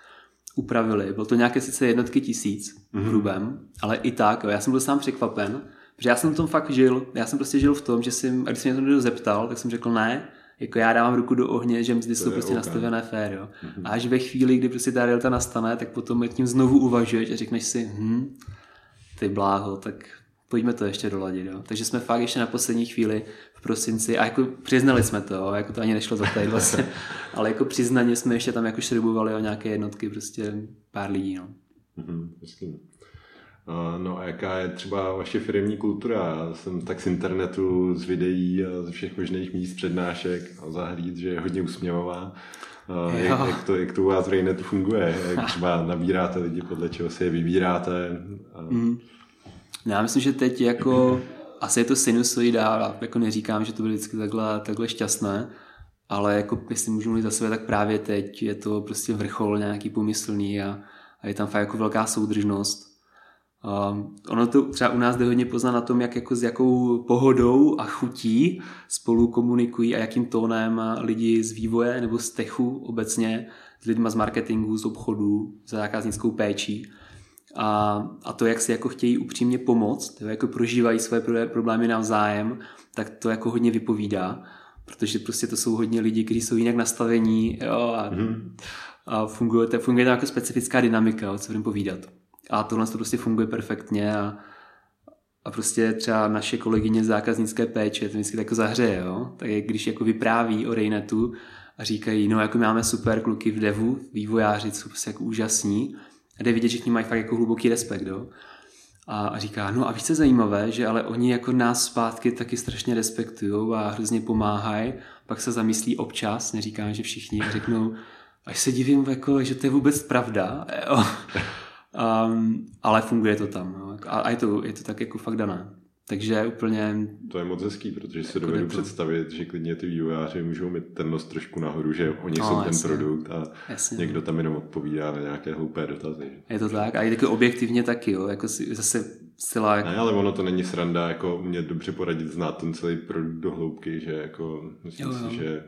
upravili. Bylo to nějaké sice jednotky tisíc v hrubém, mm-hmm. ale i tak, jo, já jsem byl sám překvapen, protože já jsem v tom fakt žil. Já jsem prostě žil v tom, že jsem, když se mě to někdo zeptal, tak jsem řekl ne, jako já dávám ruku do ohně, že mzdy to jsou prostě okay, nastavené fér, jo. Mm-hmm. A až ve chvíli, kdy prostě ta realita nastane, tak potom nad tím znovu uvažuješ a řekneš si, hm, ty bláho, tak pojďme to ještě doladit, jo. Takže jsme fakt ještě na poslední chvíli v prosinci, a jako přiznali jsme to, jo, jako to ani nešlo za tady vlastně, ale jako přiznaně jsme ještě tam jako šrubovali o nějaké jednotky, prostě pár lidí, no. Mm-hmm, no a jaká je třeba vaše firemní kultura? Já jsem tak z internetu, z videí, a ze všech možných míst, přednášek a zahlíd, že je hodně usměvavá. Jak, jak, to, jak to u vás v Raynetu funguje? Jak třeba nabíráte lidi, podle čeho si je vybíráte? A... Mm. No, já myslím, že teď jako asi je to sinusoidál, jako neříkám, že to bude vždycky takhle, takhle šťastné, ale jako jestli můžu mluvit za sebe, tak právě teď je to prostě vrchol nějaký pomyslný a, a je tam fakt jako velká soudržnost. Um, ono to třeba u nás jde hodně poznat na tom, jak jako s jakou pohodou a chutí spolu komunikují a jakým tónem lidi z vývoje nebo z techu obecně, s lidma z marketingu, z obchodu, za zákaznickou péčí a, a to, jak si jako chtějí upřímně pomoct, to, jako prožívají své problémy navzájem, tak to jako hodně vypovídá, protože prostě to jsou hodně lidi, kteří jsou jinak nastavení, jo, a, mm. a funguje, to, funguje tam jako specifická dynamika, o co budeme povídat. A tohle to prostě funguje perfektně a, a prostě třeba naše kolegyně z zákaznické péče to vždycky tak zahřeje, jo? Tak když jako vypráví o Raynetu a říkají, no jako máme super kluky v devu, vývojáři jsou prostě jako úžasní a jde vidět, že k ní mají fakt jako hluboký respekt, jo? A, a říká, no a víš, co je zajímavé, že ale oni jako nás zpátky taky strašně respektujou a hrozně pomáhají, pak se zamyslí občas, neříkám, že všichni, a řeknou, až se divím, jako, že to je vůbec pravda, jo? Um, ale funguje to tam, no. a, a je, to, je to tak jako fakt dané, takže úplně... To je moc hezký, protože jako si dovedu představit, že klidně ty vývojáři můžou mít ten nos trošku nahoru, že oni no, jsou jasný. Ten produkt a jasný. Někdo tam jenom odpovídá na nějaké hloupé dotazy. Je to tak a je taky objektivně taky, jo, jako si, zase zcela... Jako... Ne, ale ono to není sranda, jako mě dobře poradit znát ten celý produkt do hloubky, že jako myslím jo, si, jo. že...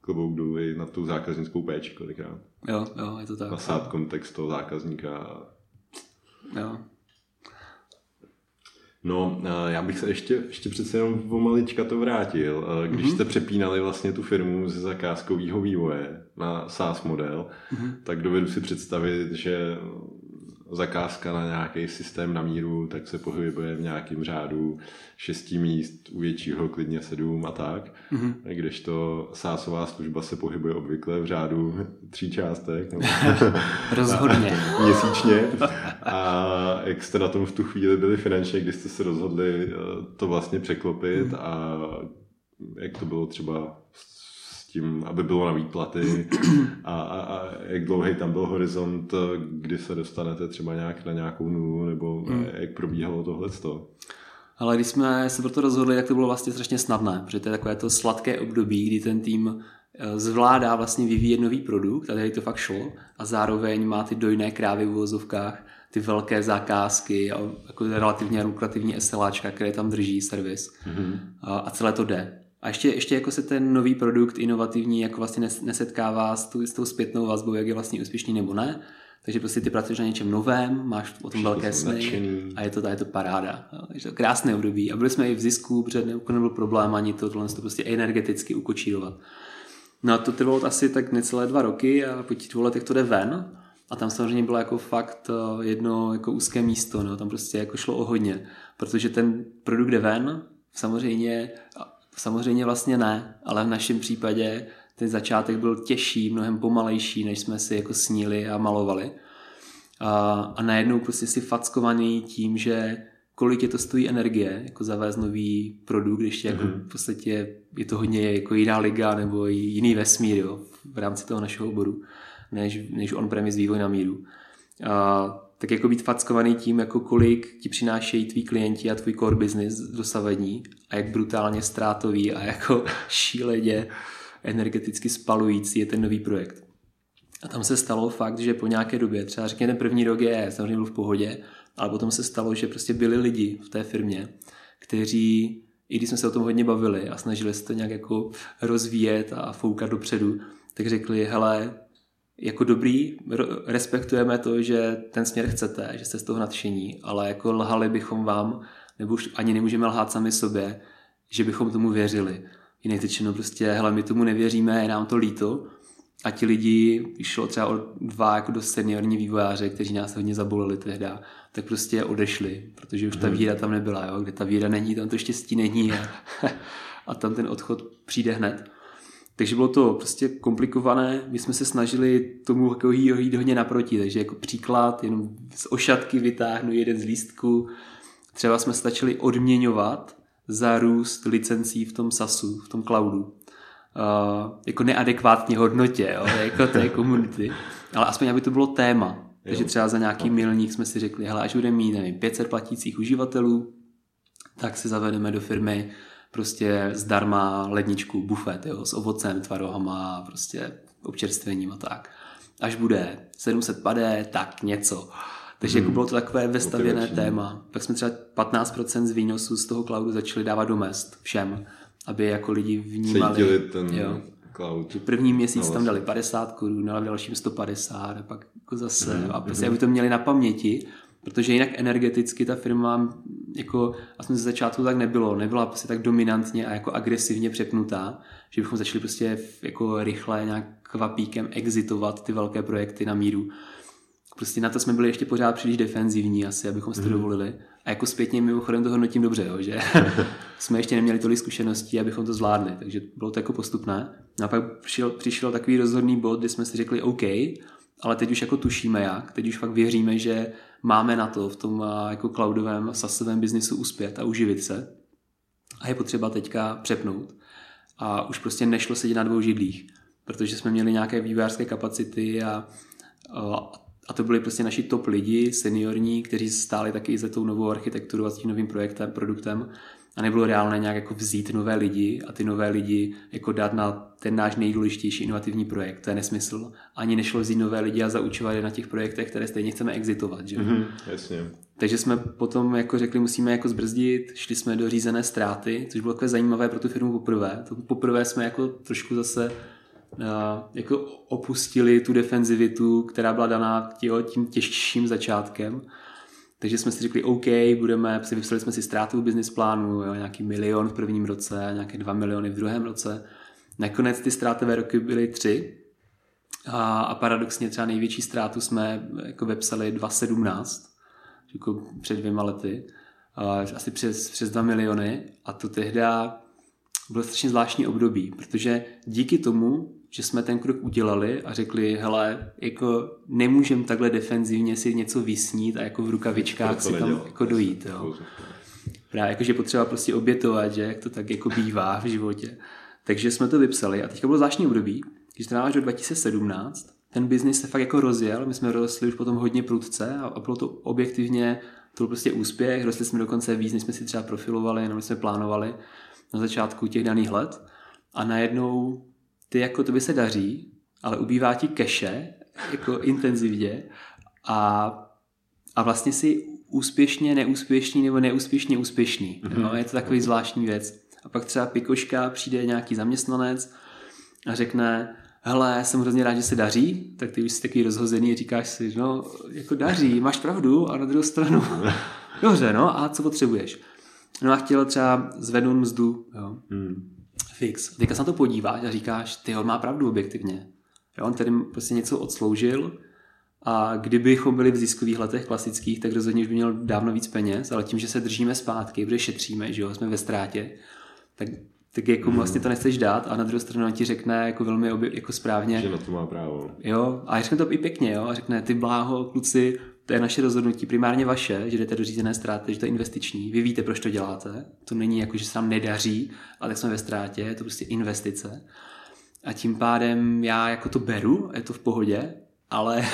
klobouk dolů i nad tou zákaznickou péči kolikrát. Jo, jo, je to tak. Nasát kontext toho zákazníka. Jo. No, já bych se ještě, ještě přece jenom pomalička to vrátil. Když mm-hmm. jste přepínali vlastně tu firmu ze zakázkového vývoje na SaaS model, mm-hmm. tak dovedu si představit, že zakázka na nějaký systém na míru, tak se pohybuje v nějakém řádu šesti míst, u většího klidně sedm a tak. Mm-hmm. Kdežto SaaSová služba se pohybuje obvykle v řádu tří částek. Nebo rozhodně. A, měsíčně. A jak jste na tom v tu chvíli byli finančně, kdy jste se rozhodli to vlastně překlopit mm-hmm. a jak to bylo třeba tím, aby bylo na výplaty a, a, a jak dlouhý tam byl horizont, kdy se dostanete třeba nějak na nějakou nulu, nebo hmm. jak probíhalo tohleto? Ale když jsme se proto rozhodli, tak to bylo vlastně strašně snadné, protože to je takové to sladké období, kdy ten tým zvládá vlastně vyvíjet nový produkt, a tady to fakt šlo, a zároveň má ty dojné krávy v uvozovkách, ty velké zakázky, jako relativně lukrativní SLAčka, které tam drží servis hmm. a, a celé to jde. A ještě, ještě jako se ten nový produkt inovativní jako vlastně nesetkává s, tu, s tou zpětnou vazbou, jak je vlastně úspěšný nebo ne. Takže prostě ty pracuješ na něčem novém, máš o tom velké sny a je to, je to paráda. Takže to krásné období. A byli jsme i v zisku, protože nebyl problém ani to, tohle to prostě energeticky ukočírovat. No a to trvalo asi tak necelé dva roky a po těch dvou letech to jde ven. A tam samozřejmě bylo jako fakt jedno jako úzké místo. No. Tam prostě jako šlo o hodně. Protože ten produkt jde ven, samozřejmě... Samozřejmě vlastně ne, ale v našem případě ten začátek byl těžší, mnohem pomalejší, než jsme si jako snili a malovali. A, a najednou prostě si fackovaný tím, že kolik je to stojí energie, jako zavést nový produkt, ještě jako mm-hmm. v podstatě je to hodně jako jiná liga nebo jiný vesmír, jo, v rámci toho našeho oboru, než, než on-premise vývoj na míru. A tak jako být fackovaný tím, jako kolik ti přinášejí tví klienti a tvůj core business dosavadní a jak brutálně ztrátový a jako šíleně energeticky spalující je ten nový projekt. A tam se stalo fakt, že po nějaké době, třeba řekněme ten první rok je, samozřejmě byl v pohodě, ale potom se stalo, že prostě byli lidi v té firmě, kteří, i když jsme se o tom hodně bavili a snažili se to nějak jako rozvíjet a foukat dopředu, tak řekli, hele, jako dobrý, respektujeme to, že ten směr chcete, že jste z toho nadšení, ale jako lhali bychom vám, nebo už ani nemůžeme lhát sami sobě, že bychom tomu věřili. Jinak řečeno prostě, hele, my tomu nevěříme, je nám to líto. A ti lidi, šlo třeba o dva jako dost seniorní vývojáře, kteří nás hodně zabolili tehda, tak prostě odešli, protože už ta víra tam nebyla, jo? Kde ta víra není, tam to štěstí není a, a tam ten odchod přijde hned. Takže bylo to prostě komplikované, my jsme se snažili tomu jít hodně naproti, takže jako příklad, jenom z ošatky vytáhnu jeden z lístků, třeba jsme stačili odměňovat za růst licencí v tom SaaSu, v tom cloudu, uh, jako neadekvátní hodnotě, jo, jako té komunity, ale aspoň aby to bylo téma, takže třeba za nějaký milník jsme si řekli, hele, až budeme mít, nevím, pět set platících uživatelů, tak se zavedeme do firmy prostě zdarma ledničku, bufet, jo, s ovocem, tvarohama, prostě občerstvením a tak. Až bude sedm set pade, tak něco. Takže hmm. jako bylo to takové vestavěné téma. Pak jsme třeba patnáct procent z výnosů z toho cloudu začali dávat do mest všem, aby jako lidi vnímali. Cítili ten jo, cloud. První měsíc no, tam dali padesát korun, ale v dalším sto padesát a pak jako zase. Hmm. A prostě, aby to měli na paměti, protože jinak energeticky ta firma jako aspoň ze začátku tak nebylo, nebyla prostě tak dominantně a jako agresivně přepnutá, že bychom začali prostě jako rychle nějak kvapíkem exitovat ty velké projekty na míru. Prostě na to jsme byli ještě pořád příliš defenzivní asi, abychom si to dovolili. A jako zpětně mimochodem to hodnotím dobře, jo, že jsme ještě neměli tolik zkušeností, abychom to zvládli, takže bylo to jako postupné. A pak přišel, přišel takový rozhodný bod, kdy jsme si řekli OK, ale teď už jako tušíme jak, teď už fakt věříme, že máme na to v tom jako cloudovém, SaaSovém biznisu uspět a uživit se. A je potřeba teďka přepnout. A už prostě nešlo sedět na dvou židlích, protože jsme měli nějaké vývojářské kapacity a, a, a to byli prostě naši top lidi, seniorní, kteří stáli taky za tou novou architekturu a s tím novým projektem, produktem. A nebylo reálné nějak jako vzít nové lidi a ty nové lidi jako dát na ten náš nejdůležitější inovativní projekt. To je nesmysl. Ani nešlo vzít nové lidi a zaučovat je na těch projektech, které stejně chceme exitovat. Že? Mm-hmm, jasně. Takže jsme potom jako řekli, musíme jako zbrzdit, šli jsme do řízené ztráty, což bylo takové zajímavé pro tu firmu poprvé. To poprvé jsme jako trošku zase jako opustili tu defenzivitu, která byla daná tím těžším začátkem. Takže jsme si řekli, OK, budeme, vypsali jsme si ztrátu v business plánu, jo, nějaký milion v prvním roce, nějaké dva miliony v druhém roce. Nakonec ty ztrátové roky byly tři a, a paradoxně třeba největší ztrátu jsme jako vepsali dva tisíce sedmnáct, jako před dvěma lety, a, asi přes, přes dva miliony, a to tehda bylo strašně zvláštní období, protože díky tomu, že jsme ten krok udělali a řekli, hele, jako nemůžeme takhle defenzivně si něco vysnít a jako v rukavičkách si tam jako dojít. Jo. Právě jakože potřeba prostě obětovat, že jak to tak jako bývá v životě. Takže jsme to vypsali a teďka bylo zvláštní období, když to náš do dva tisíce sedmnáct, ten biznis se fakt jako rozjel, my jsme rostli už potom hodně prudce a, a bylo to objektivně, to byl prostě úspěch, rostli jsme dokonce víc, než jsme si třeba profilovali, než jsme plánovali na začátku těch daných let, a najednou ty jako to by se daří, ale ubývá ti keše, jako intenzivně, a, a vlastně si úspěšně neúspěšný nebo neúspěšně úspěšný. Mm-hmm. No, je to takový zvláštní věc. A pak třeba pikoška, přijde nějaký zaměstnanec a řekne, hele, jsem hrozně rád, že se daří, tak ty už jsi takový rozhozený, říkáš si, no, jako daří, máš pravdu, a na druhou stranu, dobře, no, a co potřebuješ? No a chtěl třeba zvednout mzdu, jo. Mm. Fix. Teďka se na to podíváš a říkáš, ty on má pravdu objektivně. Jo, on tady prostě něco odsloužil, a kdybychom byli v ziskových letech klasických, tak rozhodně už by měl dávno víc peněz, ale tím, že se držíme zpátky, protože šetříme, že jo, jsme ve ztrátě, tak, tak jako mm. vlastně to nechceš dát, a na druhou stranu ti řekne jako velmi obje, jako správně. Že na to má právo. Jo, a řekne to i pěkně, jo, a řekne, ty bláho, kluci, to je naše rozhodnutí, primárně vaše, že jdete do řízené ztráty, že to je investiční. Vy víte, proč to děláte. To není jako, že se nám nedaří, ale tak jsme ve ztrátě, je to prostě investice. A tím pádem já jako to beru, je to v pohodě, ale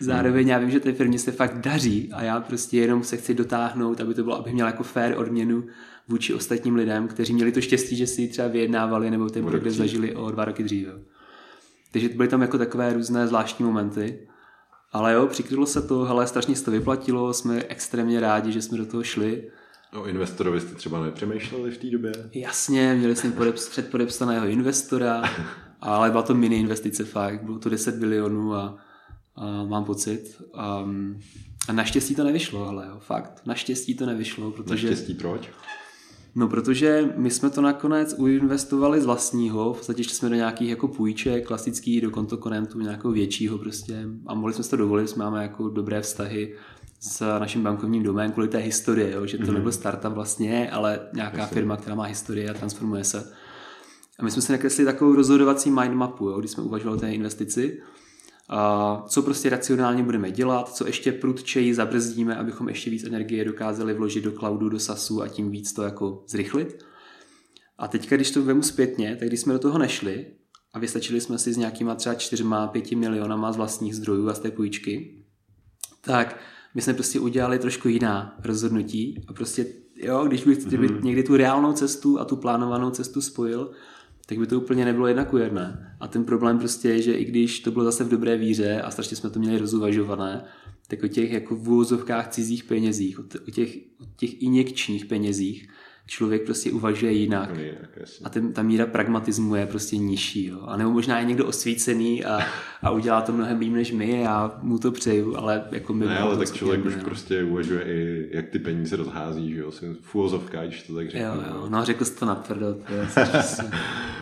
zároveň já vím, že té firmě se fakt daří a já prostě jenom se chci dotáhnout, aby to bylo, abych měl jako fair odměnu vůči ostatním lidem, kteří měli to štěstí, že si ji třeba vyjednávali nebo ten progres zažili o dva roky dříve. Takže byly tam jako takové různé zvláštní momenty. Ale jo, přikrylo se to, hele, strašně se to vyplatilo, jsme extrémně rádi, že jsme do toho šli. No, investorovi jste třeba nepřemýšleli v té době? Jasně, měli jsme podeps- předpodepsaného investora, ale byla to mini investice fakt, bylo to deset bilionů a, a mám pocit. A, a naštěstí to nevyšlo, hele, jo, fakt, naštěstí to nevyšlo, protože... Naštěstí proč? No, protože my jsme to nakonec uinvestovali z vlastního, v podstatě šli jsme do nějakých jako půjček, klasický do kontokorentu, nějakého většího prostě, a mohli jsme si to dovolit, máme jako dobré vztahy s naším bankovním domem kvůli té historie, jo? Že to mm-hmm. nebyl startup vlastně, ale nějaká Jasně. firma, která má historii a transformuje se. A my jsme si nakreslili takovou rozhodovací mindmapu, jo? Když jsme uvažovali o té investici, a co prostě racionálně budeme dělat, co ještě prudčeji zabrzdíme, abychom ještě víc energie dokázali vložit do cloudu, do SASu a tím víc to jako zrychlit. A teďka, když to vemu zpětně, tak když jsme do toho nešli a vystačili jsme si s nějakýma třeba čtyřma, pěti milionama z vlastních zdrojů a z té půjčky, tak my jsme prostě udělali trošku jiná rozhodnutí a prostě, jo, když bych mm-hmm. někdy tu reálnou cestu a tu plánovanou cestu spojil, tak by to úplně nebylo jedna ku jedné. A ten problém prostě je, že i když to bylo zase v dobré víře a strašně jsme to měli rozuvažované, tak o těch jako v úvozovkách cizích penězích, o těch, o těch injekčních penězích, člověk prostě uvažuje jinak. A ten, ta míra pragmatismu je prostě nižší. Jo. A nebo možná je někdo osvícený a, a udělá to mnohem líp než my, a mu to přeju, ale jako my... Ne, ale tak člověk už prostě uvažuje i, jak ty peníze rozhází, že jo, jsem fůzovka, když to tak řekne. Jo, jo, no řekl jsi to natvrdo.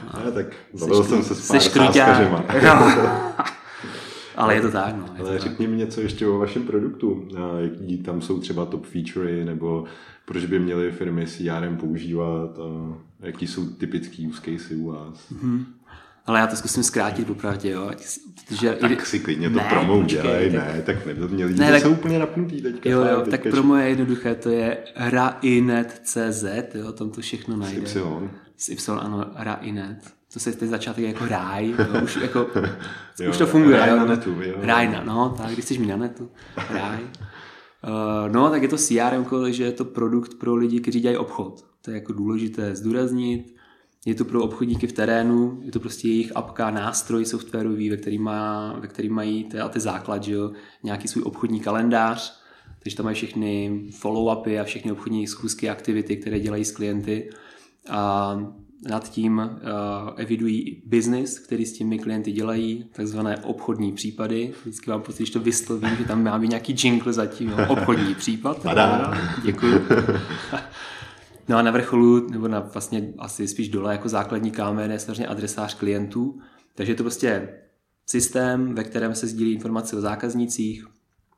Ale tak zavolil jsem se s pár sáskařema. Ale je to tak, no. Je ale to řekni tak. mi něco ještě o vašem produktu. A jaký tam jsou třeba top featurey, nebo proč by měly firmy C R M používat, a jaký jsou typický use casey u vás. Mm-hmm. Ale já to zkusím zkrátit popravdě, jo. Protože... Tak si klidně to ne, promo udělej, tak... ne, tak nebyl mě lidi, ne, tak... jsou úplně napnutý teďka. Jo, jo, teďka tak promo je jednoduché, to je raynet tečka cz, jo, tam to všechno najde. S Y. S Y, ano, Raynet. To se teď začátek jako ráj, jo, už, jako, jo, už to funguje. Ráj na netu. Jo. Ráj na, no, tak, když chceš mít na netu, ráj. Uh, no, tak je to C R M, že je to produkt pro lidi, kteří dělají obchod. To je jako důležité zdůraznit. Je to pro obchodníky v terénu, je to prostě jejich apka, nástroj softwarový, ve který, má, ve který mají ty, a ty základ, že jo, nějaký svůj obchodní kalendář, takže tam mají všechny follow-upy a všechny obchodní schůzky, aktivity, které dělají s klienty. A nad tím evidují biznis, který s těmi klienty dělají, takzvané obchodní případy. Vždycky mám pocit, že to vyslovím, že tam má být nějaký jingle zatím. No, obchodní případ. Padá. Děkuju. No a na vrcholu, nebo na vlastně asi spíš dole jako základní kámen je samozřejmě adresář klientů. Takže je to prostě systém, ve kterém se sdílí informace o zákaznicích.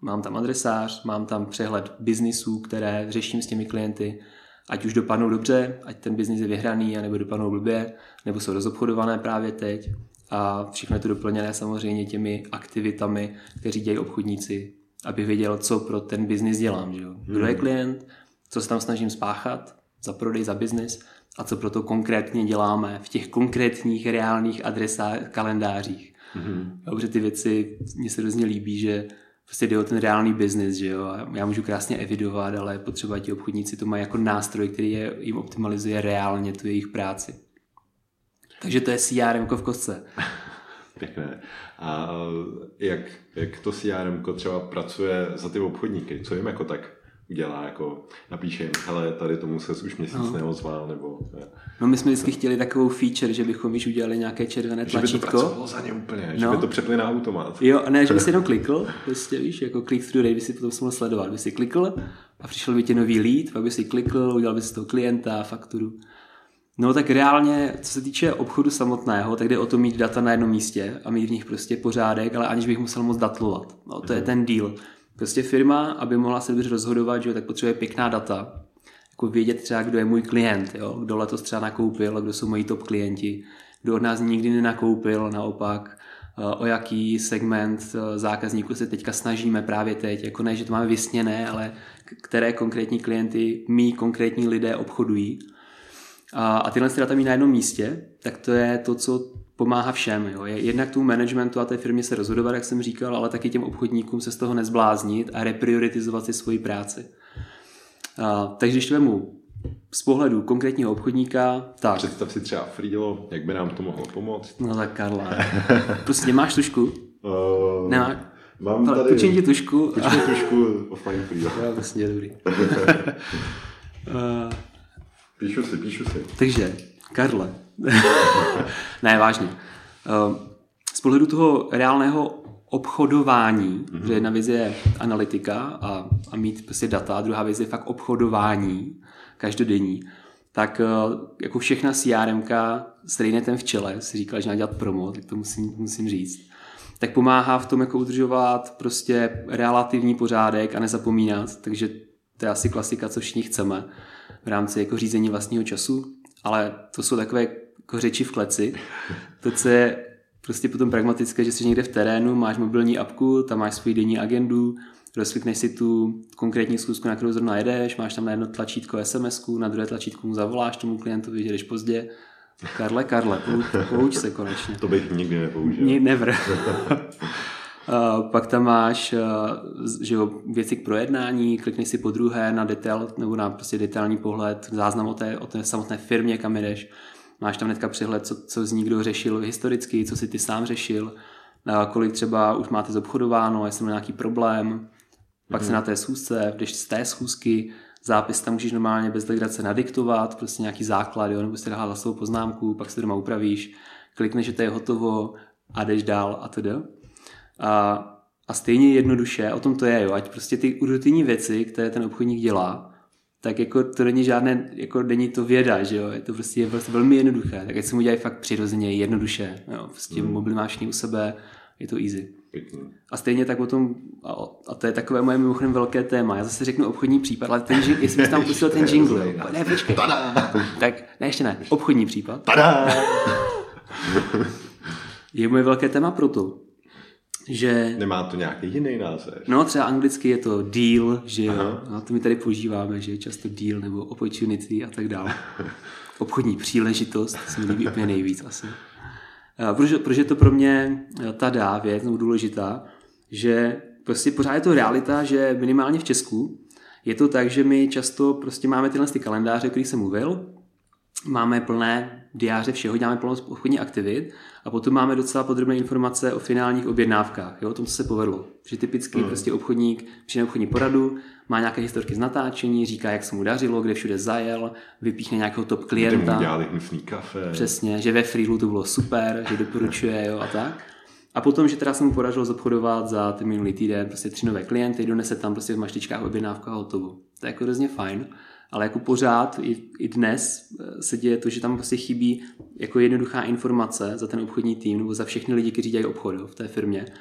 Mám tam adresář, mám tam přehled biznisů, které řeším s těmi klienty. Ať už dopadnou dobře, ať ten biznis je vyhraný, anebo dopadnou blbě, nebo jsou rozobchodované právě teď. A všechno je to doplněné samozřejmě těmi aktivitami, kteří dělají obchodníci, aby věděl, co pro ten biznis dělám. Že jo? Kdo je klient, co se tam snažím spáchat za prodej, za biznis a co pro to konkrétně děláme v těch konkrétních reálných adresách, kalendářích. Mm-hmm. Dobře, ty věci mně se hrozně líbí, že prostě jde o ten reálný biznis, že jo, já můžu krásně evidovat, ale potřeba ti obchodníci to mají jako nástroj, který je, jim optimalizuje reálně tu jejich práci. Takže to je C R M ko v kostce. Pěkné. A jak, jak to C R M ko třeba pracuje za ty obchodníky? Co jim jako tak udělá? Jako napíše jim, hele, tady tomu ses už měsíc no. neozval, nebo... No my jsme vždycky chtěli takovou feature, že bychom již udělali nějaké červené tlačítko. Že by to pracovalo za ně úplně, no. Že by to přepli na automat. Jo, a ne, že by si jenom klikl, prostě víš, jako click through rate by si potom mohl sledovat, by si klikl a přišel by tě nový lead, pak by si klikl, udělal by si toho klienta, fakturu. No tak reálně, co se týče obchodu samotného, tak jde o to mít data na jednom místě a mít v nich prostě pořádek, ale aniž bych musel moc datlovat. No to mm-hmm. je ten deal. Prostě firma, aby mohla se dobře rozhodovat, že tak potřebuje pěkná data. Jako vědět třeba, kdo je můj klient, jo? Kdo letos třeba nakoupil, kdo jsou moji top klienti, kdo od nás nikdy nenakoupil, naopak, o jaký segment zákazníků se teďka snažíme právě teď. Jako ne, že to máme vysněné, ale které konkrétní klienty mý konkrétní lidé obchodují. A tyhle data mít na jednom místě, tak to je to, co pomáhá všem. Jo. Jednak tomu managementu a té firmě se rozhodovat, jak jsem říkal, ale taky těm obchodníkům se z toho nezbláznit a reprioritizovat si svoji práci. A, takže když to vemu z pohledu konkrétního obchodníka, tak... Představ si třeba Frílo, jak by nám to mohlo pomoct. No tak Karla, prostě máš tušku? Uh, Nemáš? Mám ale, tady... Počím ti tušku. Počím a... tušku offline Frílo. No, vlastně, dobrý. uh... Píšu si, píšu si. Takže, Karle. Ne, vážně. Z pohledu toho reálného obchodování, mm-hmm. že jedna věc je analytika a, a mít prostě data, druhá věc je fakt obchodování každodenní, tak jako všechna C R M ka s Raynetem v čele, si říkal, že má dělat promo, tak to musím, musím říct, tak pomáhá v tom jako udržovat prostě relativní pořádek a nezapomínat, takže to je asi klasika, co všichni chceme v rámci jako řízení vlastního času, ale to jsou takové jako řeči v kleci. To, co je prostě potom pragmatické, že jsi někde v terénu, máš mobilní apku, tam máš svůj denní agendu, rozklikneš si tu konkrétní schůzku, na kterou zrovna jedeš, máš tam na jedno tlačítko es em es ku, na druhé tlačítku mu zavoláš tomu klientovi, že jdeš pozdě. Karle, Karle, pouč se konečně. To bych nikdy nepoužil. Never. Uh, pak tam máš uh, že jo, věci k projednání, klikneš si po druhé na detail, nebo na prostě detailní pohled, záznam o té, o té samotné firmě, kam jdeš. Máš tam hnedka přehled, co, co z ní kdo řešil historicky, co si ty sám řešil, uh, kolik třeba už máte zobchodováno, jestli má nějaký problém. Pak mm-hmm. se na té schůzce, jdeš z té schůzky, zápis tam můžeš normálně bez legrace nadiktovat, prostě nějaký základ, jo, nebo si dál hlasovou poznámku, pak si doma upravíš, klikneš, že to je hotovo a jdeš dál a tedy. A, a stejně jednoduše, o tom to je, jo, ať prostě ty rutinní věci, které ten obchodník dělá, tak jako to není žádné, jako není to věda, že jo, je to prostě, je prostě velmi jednoduché, tak ať se mu dělají fakt přirozeně, jednoduše, jo, prostě mm. mobil máš u sebe, je to easy. Pěkně. A stejně tak potom, a, a to je takové moje mimochodem velké téma, já zase řeknu obchodní případ, ale ten, jestli bys tam pustil ten jingle, jo, ne, počkej, tak, ne, ještě ne, obchodní případ, je moje velké téma proto, že... Nemá to nějaký jiný název. No třeba anglicky je to deal, že jo, no, to my tady používáme, že často deal nebo opportunity a tak dále. Obchodní příležitost, to se mi líbí úplně nejvíc asi. Protože, protože to pro mě ta dá věc, nebo důležitá, že prostě pořád je to realita, že minimálně v Česku je to tak, že my často prostě máme tyhle kalendáře, o kterých jsem mluvil, máme plné diáře všeho, děláme plnou obchodní aktivit a potom máme docela podrobné informace o finálních objednávkách, jo, o tom, co se povedlo. Že typicky mm. prostě obchodník přijde na obchodní poradu, má nějaké historky z natáčení, říká, jak se mu dařilo, kde všude zajel, vypíchne nějakého top klienta. Kde mu dělali hnusný kafe. Přesně, že ve Frílu to bylo super, že doporučuje, jo, a tak. A potom, že teda se mu podařilo zobchodovat za ten minulý týden prostě tři nové klienty, donese tam prostě v mašličkách objednávku a hotovo. To je jako hrozně fajn. Ale jako pořád i, i dnes se děje to, že tam prostě chybí jako jednoduchá informace za ten obchodní tým nebo za všechny lidi, kteří dělají obchod v té firmě. Uh,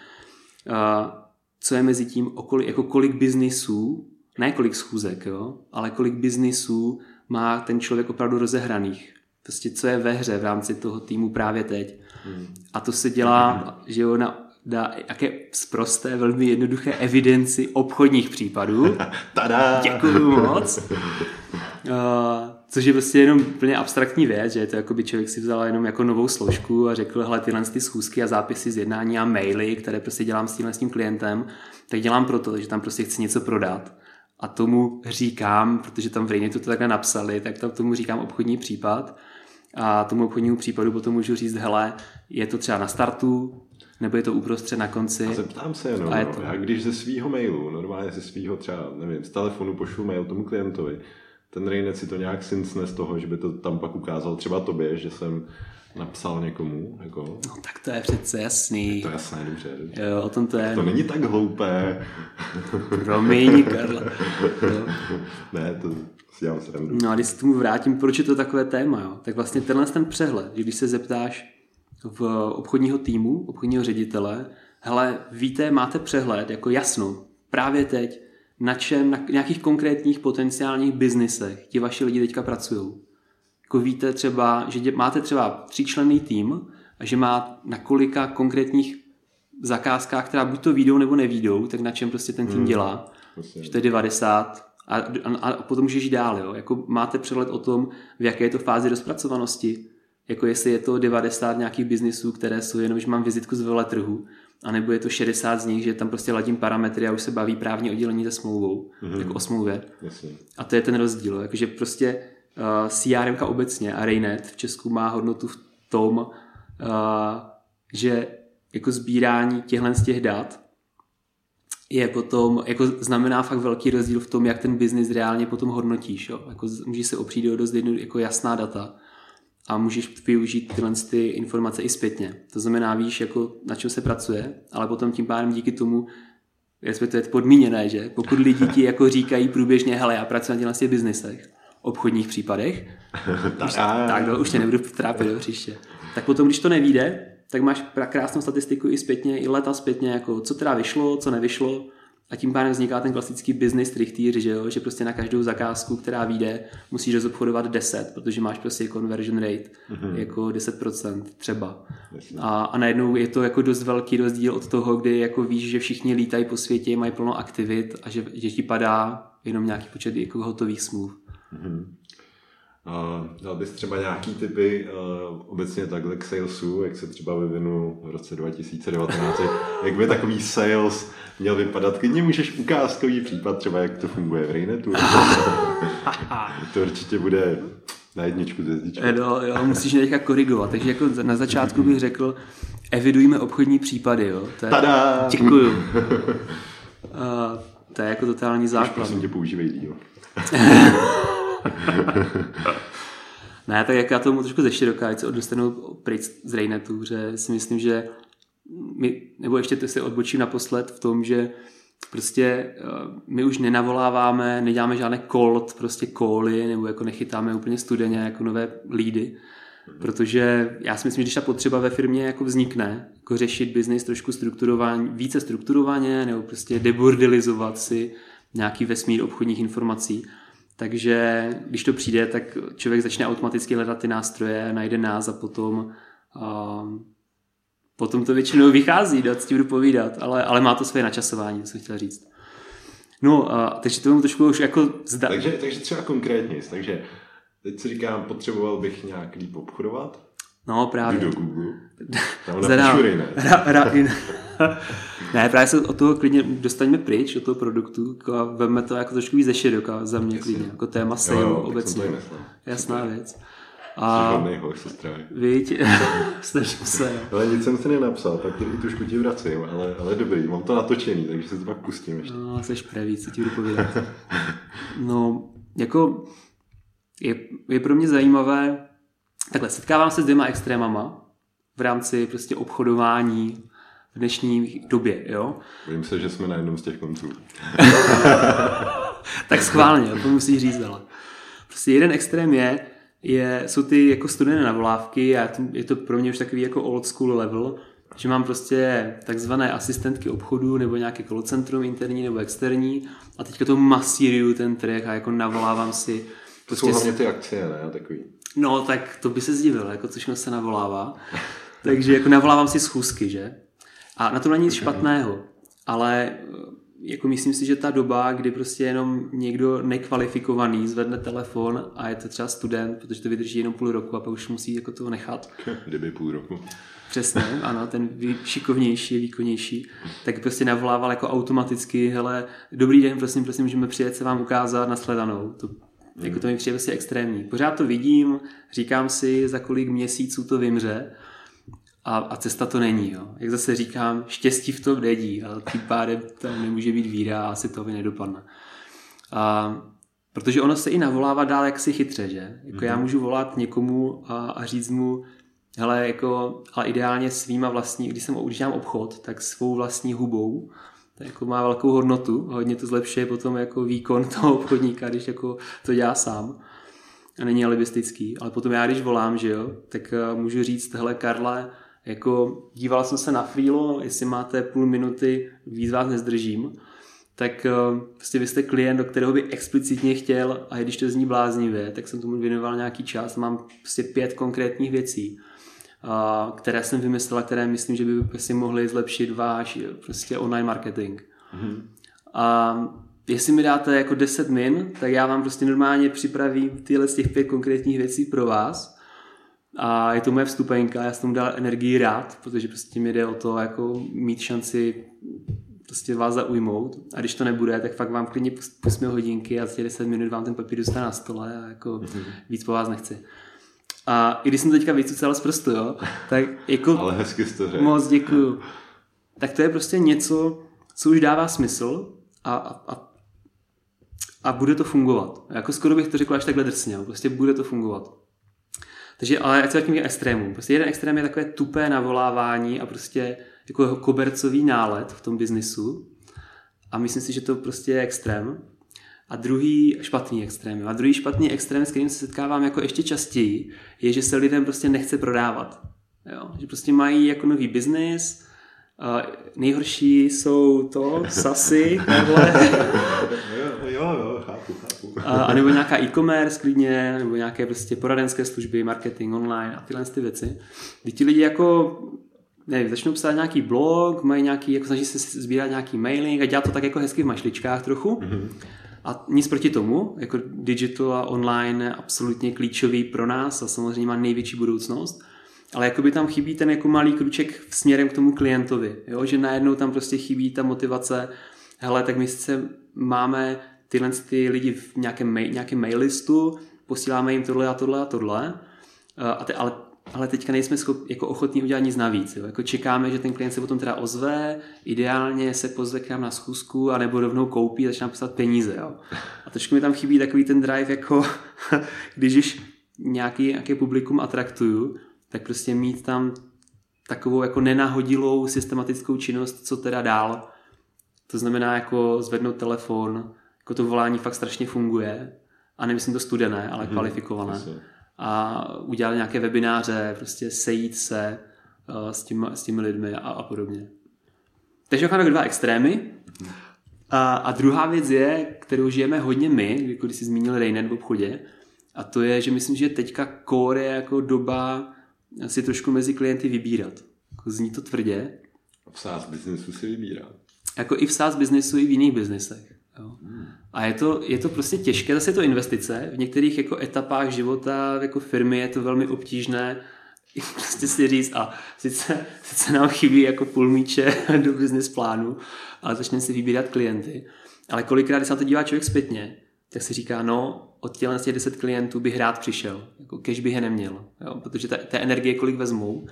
co je mezi tím, okoli, jako kolik biznisů, ne kolik schůzek, jo, ale kolik biznisů má ten člověk opravdu rozehraných. Prostě co je ve hře v rámci toho týmu právě teď. Hmm. A to se dělá, že jo, na dá jaké sprosté, velmi jednoduché evidenci obchodních případů. Tada! Děkuju moc. Uh, což je prostě jenom plně abstraktní věc, že je to jako by člověk si vzal jenom jako novou složku a řekl, hele, tyhle ty schůzky a zápisy z jednání a maily, které prostě dělám s tímhle s tím klientem, tak dělám proto, že tam prostě chci něco prodat. A tomu říkám, protože tam v Raynetu to takhle napsali, tak tam tomu říkám obchodní případ. A tomu obchodnímu případu potom můžu říct, hele, je to třeba na startu, nebo je to uprostřed na konci. A zeptám se jenom, no, to... já když ze svýho mailu, normálně ze svýho třeba, nevím, z telefonu pošlu mail tomu klientovi, ten Raynet si to nějak syncne z toho, že by to tam pak ukázal třeba tobě, že jsem napsal někomu. Jako... No tak to je přece jasný. Je to jasné, dobře. dobře. Jo, o tom to je. To není tak hloupé. Promiň, Karla. No. Ne, to... No a když se tomu vrátím, proč je to takové téma, jo? Tak vlastně tenhle ten přehled, když se zeptáš v obchodního týmu, obchodního ředitele, hele, víte, máte přehled, jako jasno, právě teď, na čem, na nějakých konkrétních potenciálních biznisech ti vaši lidi teďka pracují. Jako víte třeba, že dě, máte třeba tříčlenný tým a že má na kolika konkrétních zakázkách, která buď to výjdou nebo nevíjdou, tak na čem prostě ten tým hmm. dělá. Že to je devadesát A, a, a potom můžeš jít dál, jo? Jako máte přehled o tom, v jaké je to fázi rozpracovanosti, jako jestli je to devadesát nějakých biznisů, které jsou jenom, že mám vizitku z veletrhu, anebo je to šedesát z nich, že tam prostě ladím parametry a už se baví právní oddělení se smlouvou, mm-hmm. jako o smlouvě. Jasně. A to je ten rozdíl, jakože prostě uh, C R M obecně a Raynet v Česku má hodnotu v tom, uh, že jako sbírání těchhle z těch dat je potom, jako znamená fakt velký rozdíl v tom, jak ten biznis reálně potom hodnotíš. Jo? Jako můžeš se opřít do dost jednu, jako jasná data a můžeš využít tyhle ty informace i zpětně. To znamená, víš, jako, na čem se pracuje, ale potom tím pádem díky tomu, respektive to je podmíněné, že pokud lidi ti jako říkají průběžně, hele, já pracuji na těchto těch biznisech, obchodních případech, už, tak no, už tě nebudu trápit do příště. Tak potom, když to nevíde, tak máš krásnou statistiku i zpětně, i leta zpětně, jako co teda vyšlo, co nevyšlo, a tím pádem vzniká ten klasický business trichtýř, že jo, že prostě na každou zakázku, která vyjde, musíš rozobchodovat deset, protože máš prostě conversion rate mm-hmm. jako deset procent třeba. A, a najednou je to jako dost velký rozdíl od toho, kdy jako víš, že všichni lítají po světě, mají plno aktivit a že, že ti padá jenom nějaký počet jako hotových smluv. Mm-hmm. Uh, dal bys třeba nějaký typy uh, obecně takhle k salesu, jak se třeba vyvinul v roce dva tisíce devatenáct, jak by takový sales měl vypadat? Klidně můžeš ukázat takový případ třeba, jak to funguje v Raynetu. To určitě bude na jedničku z hvězdičky. No, jo, musíš teďka korigovat, takže jako na začátku bych řekl, evidujme obchodní případy, jo. To je, tada! Děkuju. Uh, to je jako totální základ. Už prosím tě používej díl. Ne, tak jak já tomu trošku zeširoká, ať se odostanu pryč z Raynetu, že si myslím, že my, nebo ještě to se odbočím naposled v tom, že prostě my už nenavoláváme, neděláme žádné cold, prostě cally, nebo jako nechytáme úplně studeně jako nové leady, protože já si myslím, že když ta potřeba ve firmě jako vznikne, jako řešit business trošku strukturování, více strukturovaně, nebo prostě debordelizovat si nějaký vesmír obchodních informací. Takže když to přijde, tak člověk začne automaticky hledat ty nástroje, najde nás a potom, um, potom to většinou vychází, dát, s tím budu povídat, ale, ale má to své načasování, to jsem chtěl říct. No, uh, takže to mám trošku už jako... Zda... Takže, takže třeba konkrétně, takže teď si říkám, potřeboval bych nějak líp obchodovat? No, právě. Jdu do Google, tam napíšu Raynet. Ra, ra, ne, právě se od toho klidně dostaňme pryč, od toho produktu, a veme to jako trošku víc zeširoka za mě. Jasně. Klidně, jako téma sale obecně. Jasná věc. A žádnej hoj, sestravě. Víď, snažím se. Ale nic jsem se nenapsal, tak tě, trošku ti vracím, ale, ale dobrý, mám to natočený, takže se to pak pustím ještě. No, seš pravý, co ti budu povědět. No, jako je, je pro mě zajímavé, takhle, setkávám se s dvěma extrémama v rámci prostě obchodování v dnešní době, jo? Vím se, že jsme na jednom z těch konců. Tak schválně, to musíš říct, ale prostě jeden extrém je, je jsou ty jako studené navolávky a je to pro mě už takový jako old school level, že mám prostě takzvané asistentky obchodu nebo nějaké call centrum interní nebo externí a teďka to masíruju ten track a jako navolávám si. To jsou hlavně ty akcie, ne? Takový. No, tak to by se zdivilo, jako což se navolává. Takže jako navolávám si schůzky, že? A na tom není nic špatného, ale jako myslím si, že ta doba, kdy prostě jenom někdo nekvalifikovaný zvedne telefon a je to třeba student, protože to vydrží jenom půl roku a pak už musí jako toho nechat. Kdyby půl roku. Přesně, ano, ten šikovnější, výkonnější, tak prostě navolával jako automaticky, hele, dobrý den, prosím, prosím, můžeme přijet se vám ukázat, nashledanou. To, mm. jako to mi přijde prostě extrémní. Pořád to vidím, říkám si, za kolik měsíců to vymře, A, a cesta to není, jo. Jak zase říkám, štěstí v tom není, ale tím pádem tam nemůže být víra a asi to by nedopadne. A, protože ono se i navolává dál jaksi chytře, že? Jako mm-hmm. já můžu volat někomu a, a říct mu, hele, jako, ale ideálně svýma vlastní, když jsem když dělám obchod, tak svou vlastní hubou, tak jako má velkou hodnotu, hodně to zlepšuje potom jako výkon toho obchodníka, když jako to dělá sám. A není alibistický, ale potom já, když volám, že jo, tak můžu říct, hele, Karle, jako díval jsem se na Frílo, jestli máte půl minuty, víc vás nezdržím, tak prostě vy jste klient, do kterého by explicitně chtěl, a když to zní bláznivě, tak jsem tomu věnoval nějaký čas, mám prostě pět konkrétních věcí, které jsem vymyslela, které myslím, že by si mohly zlepšit váš prostě online marketing. Mm-hmm. A jestli mi dáte jako deset min, tak já vám prostě normálně připravím tyhle z těch pět konkrétních věcí pro vás. A je to moje vstupenka, já jsem tomu dal energii rád, protože prostě mi jde o to jako mít šanci prostě vás zaujmout, a když to nebude, tak fakt vám klidně pustíme hodinky a za těch deset minut vám ten papír dostane na stole a jako mm-hmm. víc po vás nechci. A i když jsem teďka vycucal z prstu, jo, tak jako ale hezky jsi to řekl. Moc děkuju. Tak to je prostě něco, co už dává smysl a, a, a, a bude to fungovat. Jako skoro bych to řekl až takhle drsně, prostě bude to fungovat. Takže, ale jak se tím extrémům. Prostě jeden extrém je takové tupé navolávání a prostě jako kobercový nálet v tom biznisu. A myslím si, že to prostě je extrém. A druhý špatný extrém. A druhý špatný extrém, s kterým se setkávám jako ještě častěji, je, že se lidem prostě nechce prodávat. Jo? Že prostě mají jako nový biznis. Nejhorší jsou to sasy, takhle. A nebo nějaká e-commerce klidně, nebo nějaké prostě poradenské služby, marketing online a tyhle ty věci. Kdy ti lidi jako, nevím, začnou psát nějaký blog, mají nějaký, jako snaží se sbírat nějaký mailing a dělat to tak jako hezky v mašličkách trochu. Mm-hmm. A nic proti tomu, jako digital a online je absolutně klíčový pro nás a samozřejmě má největší budoucnost. Ale jakoby tam chybí ten jako malý kruček směrem k tomu klientovi, jo? Že najednou tam prostě chybí ta motivace, hele, tak my sice máme tyhle ty lidi v nějakém mail, mail-listu, posíláme jim tohle a tohle a tohle, a te, ale, ale teďka nejsme schop, jako ochotní udělat nic navíc. Jo? Jako čekáme, že ten klient se potom teda ozve, ideálně se pozve k nám na schůzku, anebo rovnou koupí a začne psát peníze. Jo? A trošku mi tam chybí takový ten drive, jako když už nějaký, nějaký publikum atraktuju, tak prostě mít tam takovou jako nenahodilou systematickou činnost, co teda dál. To znamená jako zvednout telefon, jako to volání fakt strašně funguje, a nemyslím to studené, ale hmm, kvalifikované. Asi. A udělat nějaké webináře, prostě sejít se uh, s, tím, s těmi lidmi a, a podobně. Takže máme dva extrémy. A, a druhá věc je, kterou žijeme hodně my, když jsi zmínil Raynet v obchodě, a to je, že myslím, že teďka core je jako doba si trošku mezi klienty vybírat. Jako zní to tvrdě. V SaaS biznesu si vybírá. Jako i v SaaS biznesu, i v jiných biznesech. Jo. Hmm. A je to, je to prostě těžké, zase je to investice. V některých jako etapách života jako firmy je to velmi obtížné prostě si říct, a sice, sice nám chybí jako půl míče do business plánu, ale začneme si vybírat klienty. Ale kolikrát, když se na to dívá člověk zpětně, tak si říká, no, od těchto z těch deset klientů bych rád přišel, jako cash bych je neměl, jo? Protože ta, té energie kolik vezmou,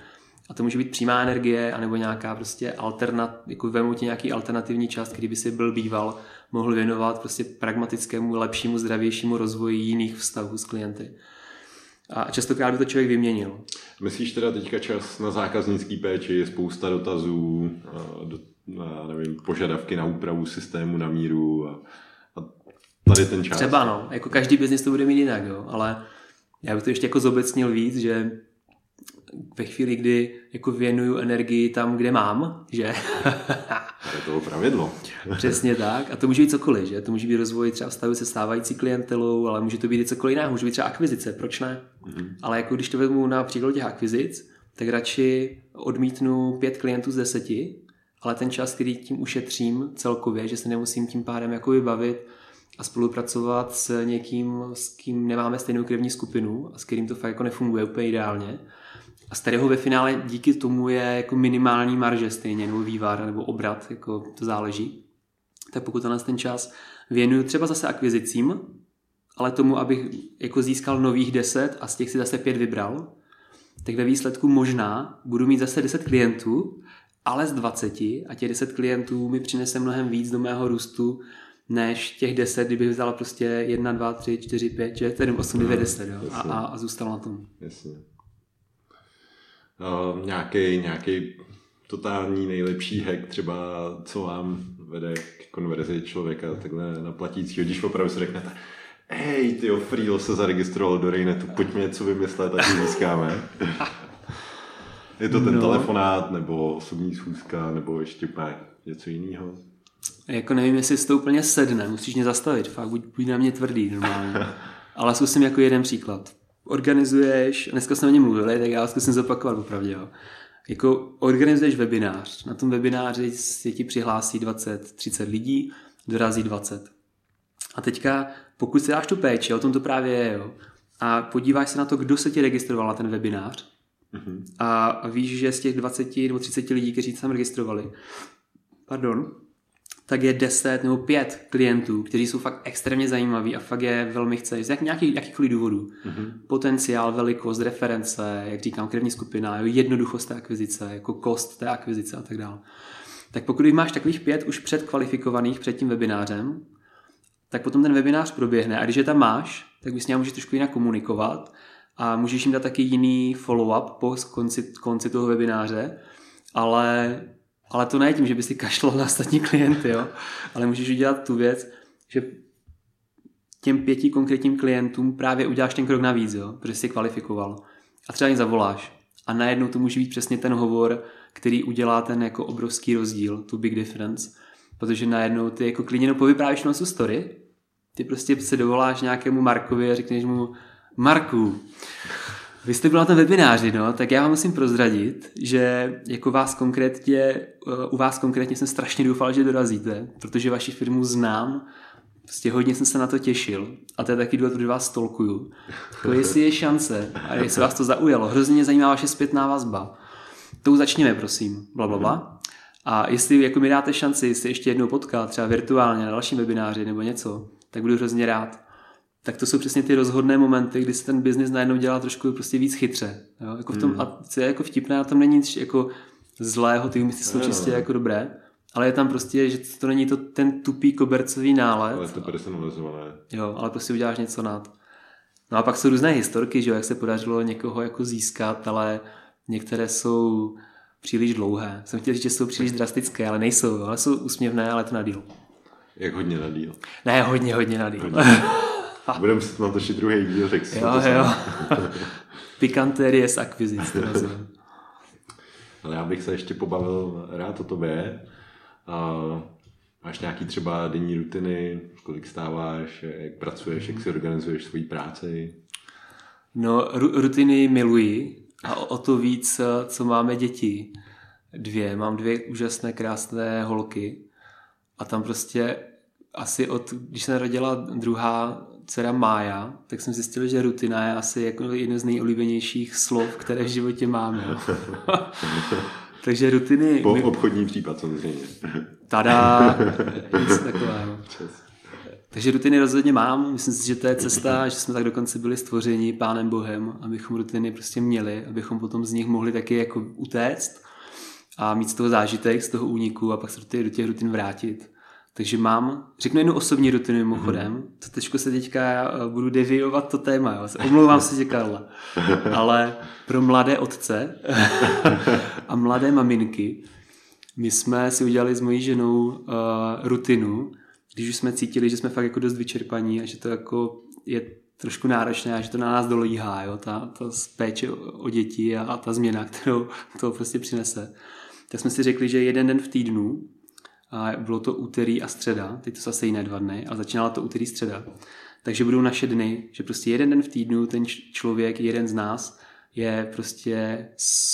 a to může být přímá energie, anebo nějaká prostě alternat, jako vemu tě nějaký alternativní část, kdyby si byl býval, mohl věnovat prostě pragmatickému, lepšímu, zdravějšímu rozvoji jiných vztahů s klienty. A častokrát by to člověk vyměnil. Myslíš teda teďka čas na zákaznický péči, je spousta dotazů, na, nevím, požadavky na úpravu systému na míru a, a tady ten čas? Třeba no, jako každý biznis to bude mít jinak, jo, ale já bych to ještě jako zobecnil víc, že ve chvíli, kdy jako věnuju energii tam, kde mám, že? To je toho pravidlo. Přesně tak. A to může být cokoliv, že? To může být rozvoj třeba vztahu se stávající klientelou, ale může to být i cokoliv jiného. Může být třeba akvizice, proč ne? Mm-hmm. Ale jako když to vezmu na příkladu těch akvizic, tak radši odmítnu pět klientů z deseti, ale ten čas, který tím ušetřím celkově, že se nemusím tím pádem jako vybavit a spolupracovat s někým, s kým nemáme stejnou krevní skupinu a s kterým to fakt jako nefunguje úplně ideálně. A z kterého ve finále díky tomu je jako minimální marže stejně, nebo vývar, nebo obrat, jako to záleží. Tak pokud tenhle ten čas věnuju třeba zase akvizicím, ale tomu, abych jako získal nových deset a z těch si zase pět vybral, tak ve výsledku možná budu mít zase deset klientů, ale z dvaceti a těch deset klientů mi přinese mnohem víc do mého růstu, než těch deset, kdybych vzal prostě jedna, dva, tři, čtyři, pět, šest, sedm, osm, devět, deset a, a, a zůstal na tom. Jasně. Uh, nějaký, nějaký totální nejlepší hack třeba, co vám vede k konverzi člověka takhle na platícího, když opravdu si řeknete, hej, tyjo, Frílo se zaregistroval do Raynetu, pojďme něco vymyslet, ať ji získáme. Je to ten no. telefonát, nebo osobní schůzka, nebo ještě něco jiného? Jako nevím, jestli si to úplně sedne, musíš mě zastavit, fakt buď, buď na mě tvrdý normálně. Ale zkusím jako jeden příklad. Organizuješ, dneska jsme o něm mluvili, tak já zkusím zopakovat opravdu, jo. Jako organizuješ webinář, na tom webináři se ti přihlásí dvacet třicet lidí, dorazí dvacet. A teďka, pokud si dáš tu péči, o tom to právě je, jo, a podíváš se na to, kdo se ti registroval na ten webinář, mm-hmm. a víš, že z těch dvaceti nebo třiceti lidí, kteří se tam registrovali, pardon, tak je deset nebo pět klientů, kteří jsou fakt extrémně zajímaví a fakt je velmi chceš, z jak, nějaký, jakýchkoliv důvodů. Mm-hmm. Potenciál, velikost, reference, jak říkám, krevní skupina, jednoduchost té akvizice, jako kost té akvizice a tak dále. Tak pokud máš takových pět už předkvalifikovaných před tím webinářem, tak potom ten webinář proběhne a když je tam máš, tak bys s ním můžeš trošku jinak komunikovat a můžeš jim dát taky jiný follow-up po konci, konci toho webináře, ale... Ale to ne tím, že by si kašlal na ostatní klienty, jo? Ale můžeš udělat tu věc, že těm pěti konkrétním klientům právě uděláš ten krok navíc, jo? Protože jsi je kvalifikoval. A třeba jim zavoláš. A najednou to může být přesně ten hovor, který udělá ten jako obrovský rozdíl, tu big difference. Protože najednou ty jako klidně povyprávíš na story, ty prostě se dovoláš nějakému Markovi a řekneš mu, Marku, vy jste byl na tom webináři, no, tak já vám musím prozradit, že jako vás konkrétně, u vás konkrétně jsem strašně doufal, že dorazíte, protože vaši firmu znám, prostě hodně jsem se na to těšil a to je taky důvod, protože vás stalkuju. To jestli je šance a jestli vás to zaujalo, hrozně mě zajímá vaše zpětná vazba. Tou začněme, prosím, blablabla. A jestli jako mi dáte šanci se ještě jednou potkat, třeba virtuálně na dalším webináři nebo něco, tak budu hrozně rád. Tak to jsou přesně ty rozhodné momenty, kdy se ten biznis najednou dělá trošku prostě víc chytře. Jo? Jako v tom, hmm. A co je jako vtipné, na tom není nic jako zlého, ty úmysly jsou čistě jako dobré, ale je tam prostě, že to není to ten tupý kobercový nálet. Ale to personalizované. Jo, ale prostě uděláš něco nad. No a pak jsou různé historky, že jo, jak se podařilo někoho jako získat, ale některé jsou příliš dlouhé. Jsem chtěl říct, že jsou příliš drastické, ale nejsou, ale jsou úsměvné, ale to na díl. Jak hodně na díl? Ne, hodně, hodně na díl. Hodně. Budeme se natočit druhý díl, řekl jsem to jo. Pikantérie z akvizic. Ale já bych se ještě pobavil rád o tobě. Uh, máš nějaký třeba denní rutiny, kolik stáváš, jak pracuješ, jak si organizuješ svoji práci? No, ru- rutiny miluji a o to víc, co máme děti. Dvě. Mám dvě úžasné, krásné holky a tam prostě asi od, když se narodila druhá dcera Mája, tak jsem zjistil, že rutina je asi jako jedno z nejoblíbenějších slov, které v životě máme. Takže rutiny... Po my... obchodní případ samozřejmě. Tada! Něco takového. Takže rutiny rozhodně mám, myslím si, že to je cesta, že jsme tak dokonce byli stvořeni Pánem Bohem, abychom rutiny prostě měli, abychom potom z nich mohli taky jako utéct a mít z toho zážitek, z toho úniku a pak se do těch, do těch rutin vrátit. Takže mám, řeknu jednu osobní rutinu mimochodem, mm-hmm. to teďko se teďka budu deviovat to téma, jo. Omlouvám se tě, Karla, ale pro mladé otce a mladé maminky, my jsme si udělali s mojí ženou uh, rutinu, když už jsme cítili, že jsme fakt jako dost vyčerpaní a že to jako je trošku náročné a že to na nás dolíhá, jo, ta, ta péče o děti a, a ta změna, kterou to prostě přinese. Tak jsme si řekli, že jeden den v týdnu, a bylo to úterý a středa, teď to zase jiné dva dny, ale začínalo to úterý středa, takže budou naše dny, že prostě jeden den v týdnu ten člověk, jeden z nás je prostě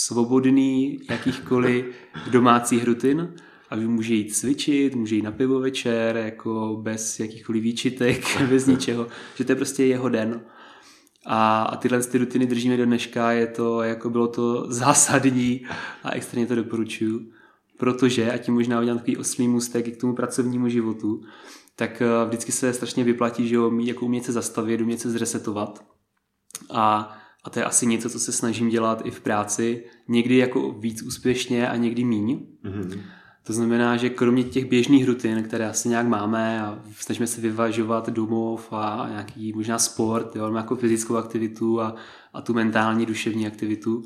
svobodný jakýchkoliv domácích rutin a může jít cvičit, může jít na pivo večer, jako bez jakýchkoliv výčitek, bez ničeho, že to je prostě jeho den. A, a tyhle ty rutiny držíme do dneška, je to, jako bylo to zásadní a extrémně to doporučuji. Protože, a tím možná udělám takový oslý můstek i k tomu pracovnímu životu, tak vždycky se strašně vyplatí, že jo, jako umět se zastavit, umět se zresetovat. A, a to je asi něco, co se snažím dělat i v práci, někdy jako víc úspěšně a někdy míň. Mm-hmm. To znamená, že kromě těch běžných rutin, které asi nějak máme a snažíme se vyvažovat domov a nějaký možná sport, jo, jako fyzickou aktivitu a, a tu mentální, duševní aktivitu,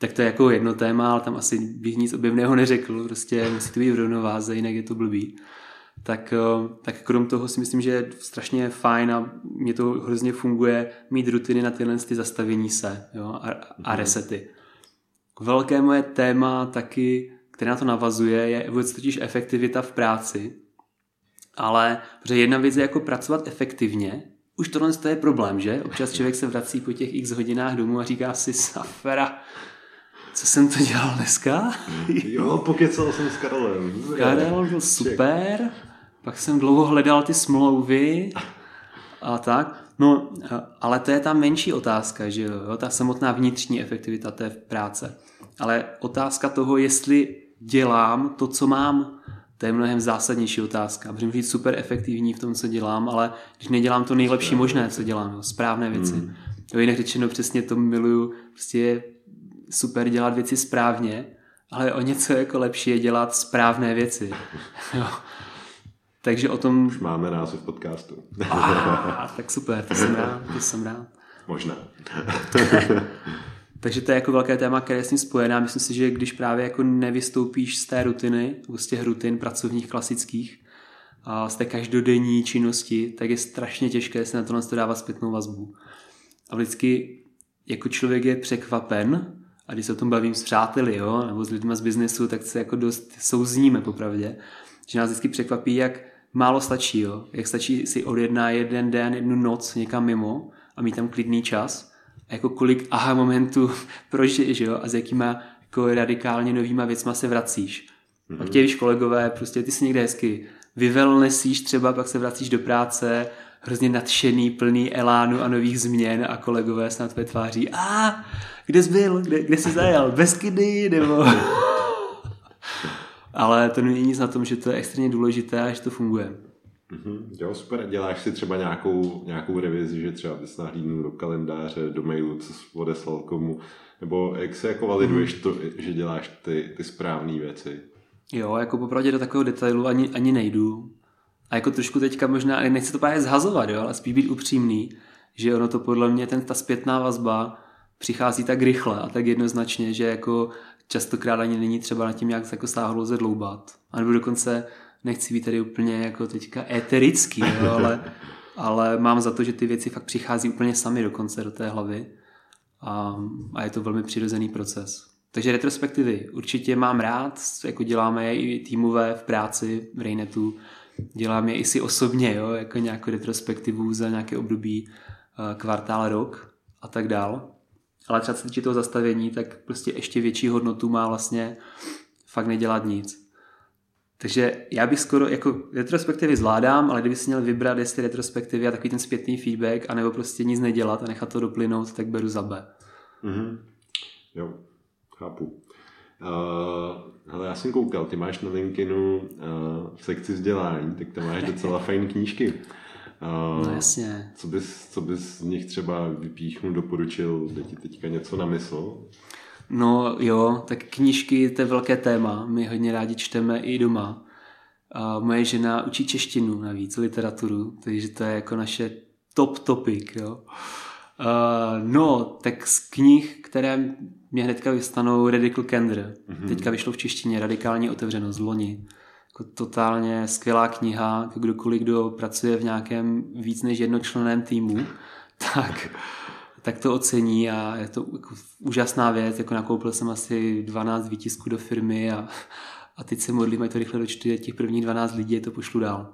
tak to je jako jedno téma, ale tam asi bych nic objevného neřekl, prostě musí to být v rovnováze, jinak je to blbý. Tak, tak krom toho si myslím, že je strašně fajn a mě to hrozně funguje mít rutiny na tyhle ty zastavení se, jo, a, a resety. Velké moje téma taky, které na to navazuje, je vůbec totiž efektivita v práci, ale protože jedna věc je jako pracovat efektivně. Už tohle je problém, že? Občas člověk se vrací po těch x hodinách domů a říká si safra, co jsem to dělal dneska? Jo, pokecal jsem s Karolem. Karel byl super, Ček. Pak jsem dlouho hledal ty smlouvy a tak. No, ale to je ta menší otázka, že jo? Ta samotná vnitřní efektivita té práce. Ale otázka toho, jestli dělám to, co mám, to je mnohem zásadnější otázka. Můžu být super efektivní v tom, co dělám, ale když nedělám to nejlepší možné, co dělám, jo? Správné věci. Hmm. Jo, jinak řečeno, přesně to miluju, prostě super dělat věci správně, ale o něco jako lepší je dělat správné věci. Jo. Takže o tom... Už máme název podcastu. Ah, tak super, to jsem rád, to jsem rád. Možná. Takže to je jako velké téma, které je s tím spojená. Myslím si, že když právě jako nevystoupíš z té rutiny, z těch rutin pracovních, klasických, z té každodenní činnosti, tak je strašně těžké se na to, na to dávat zpětnou vazbu. A vždycky jako člověk je překvapen, a když se o tom bavím s přáteli, jo, nebo s lidmi z biznesu, tak se jako dost souzníme popravdě, že nás vždycky překvapí, jak málo stačí, jo, jak stačí si odjedná jeden den, jednu noc někam mimo a mít tam klidný čas a jako kolik aha momentů prožiješ, jo, a s jakýma jako radikálně novýma věcma se vracíš. Mm-hmm. Pak tě víš kolegové, prostě ty si někde hezky vyvelnesíš třeba, pak se vracíš do práce, hrozně nadšený, plný elánu a nových změn a kolegové se na tvé tváří a ah, kde jsi byl? Kde, kde jsi zajel? Beskydy? Nebo... Ale to není nic na tom, že to je extrémně důležité a že to funguje. Mm-hmm. Jo, super. Děláš si třeba nějakou, nějakou revizi, že třeba bys nahlídnul do kalendáře, do mailu, co jsi odeslal komu, nebo jak se jako validuješ to, že děláš ty, ty správné věci? Jo, jako popravdě do takového detailu ani, ani nejdu. A jako trošku teďka možná, nechci to právě zhazovat, jo, ale spíš být upřímný, že ono to podle mě, ten, ta zpětná vazba přichází tak rychle a tak jednoznačně, že jako častokrát ani není třeba nad tím nějak jako sáhodlouze dloubat. A nebo dokonce nechci být tady úplně jako teďka éterický, jo, ale, ale mám za to, že ty věci fakt přichází úplně sami dokonce do té hlavy a, a je to velmi přirozený proces. Takže retrospektivy určitě mám rád, jako děláme je i týmové v práci v Raynetu, dělám je i si osobně, jo, jako nějakou retrospektivu za nějaké období, kvartál, rok a tak dál. Ale třeba se týče toho zastavení, tak prostě ještě větší hodnotu má vlastně fakt nedělat nic. Takže já bych skoro, jako retrospektivy zvládám, ale kdyby si měl vybrat, jestli retrospektivy a takový ten zpětný feedback, anebo prostě nic nedělat a nechat to doplynout, tak beru za B. Mm-hmm. Jo, chápu. Uh, hele, já jsem koukal, ty máš na LinkedInu uh, v sekci vzdělání, tak tam máš docela fajn knížky. No jasně. Co bys, co bys z nich třeba vypíchnul, doporučil, jde ti teďka něco na mysl? No jo, tak knížky, to je velké téma. My hodně rádi čteme i doma. A moje žena učí češtinu navíc, literaturu, takže to je jako naše top topic. Jo. Uh, no, tak z knih, které mě hnedka vystanou, Radical Candor. Mm-hmm. Teďka vyšlo v češtině Radikální otevřenost, loni. Jako totálně skvělá kniha, kdokoliv, kdo pracuje v nějakém víc než jednočlenném týmu, tak, tak to ocení a je to jako úžasná věc. Jako nakoupil jsem asi dvanáct výtisků do firmy a, a teď se modlím, ať to rychle dočtu těch prvních dvanáct lidí a to pošlu dál.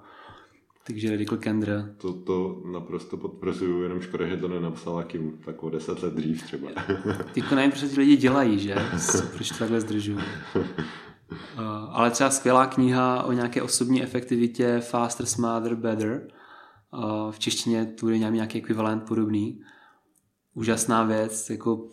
Takže Radical Candor. To, to naprosto potvrzuju, jenom škoda, že to nenapsala Kim tak o deset let dřív třeba. Tyko nevím, proč lidi dělají, že? Proč to takhle zdržují. Ale třeba skvělá kniha o nějaké osobní efektivitě Faster Smarter Better. V češtině tu je nějaký ekvivalent podobný. Úžasná věc, jako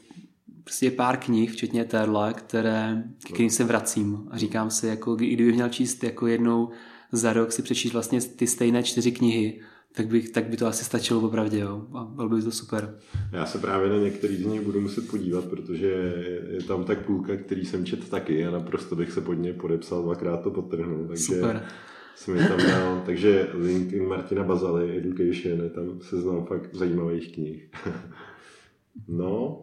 prostě pár knih, včetně téhle, které, kterým se vracím a říkám si, jako kdybych měl číst jako jednou za rok si přečíst vlastně ty stejné čtyři knihy, tak by, tak by to asi stačilo opravdě, jo. A bylo by to super. Já se právě na některý z nich budu muset podívat, protože je tam tak půlka, který jsem četl taky a naprosto bych se pod ně podepsal, dvakrát to podtrhnul. Takže super. Jsem je tam dal, takže LinkedIn Martina Bazaly, Education, je tam seznam fakt zajímavých knih. No,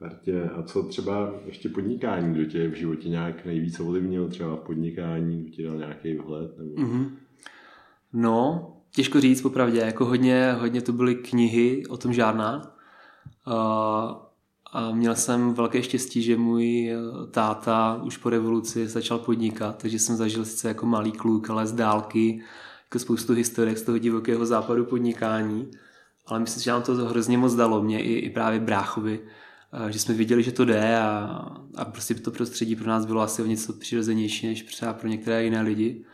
Martě, a co třeba ještě podnikání, kdo tě v životě nějak nejvíc ovlivnil, třeba v podnikání, kdo ti dal nějaký vhled? Nebo... Mm-hmm. No, těžko říct popravdě, jako hodně, hodně to byly knihy, o tom žádná. A, a měl jsem velké štěstí, že můj táta už po revoluci začal podnikat, takže jsem zažil sice jako malý kluk, ale z dálky, jako spoustu historiek z toho divokého západu podnikání. Ale myslím, že nám to hrozně moc dalo, mě i, i právě bráchovi, že jsme viděli, že to jde a, a prostě to prostředí pro nás bylo asi o něco přirozenější než třeba pro některé jiné lidi.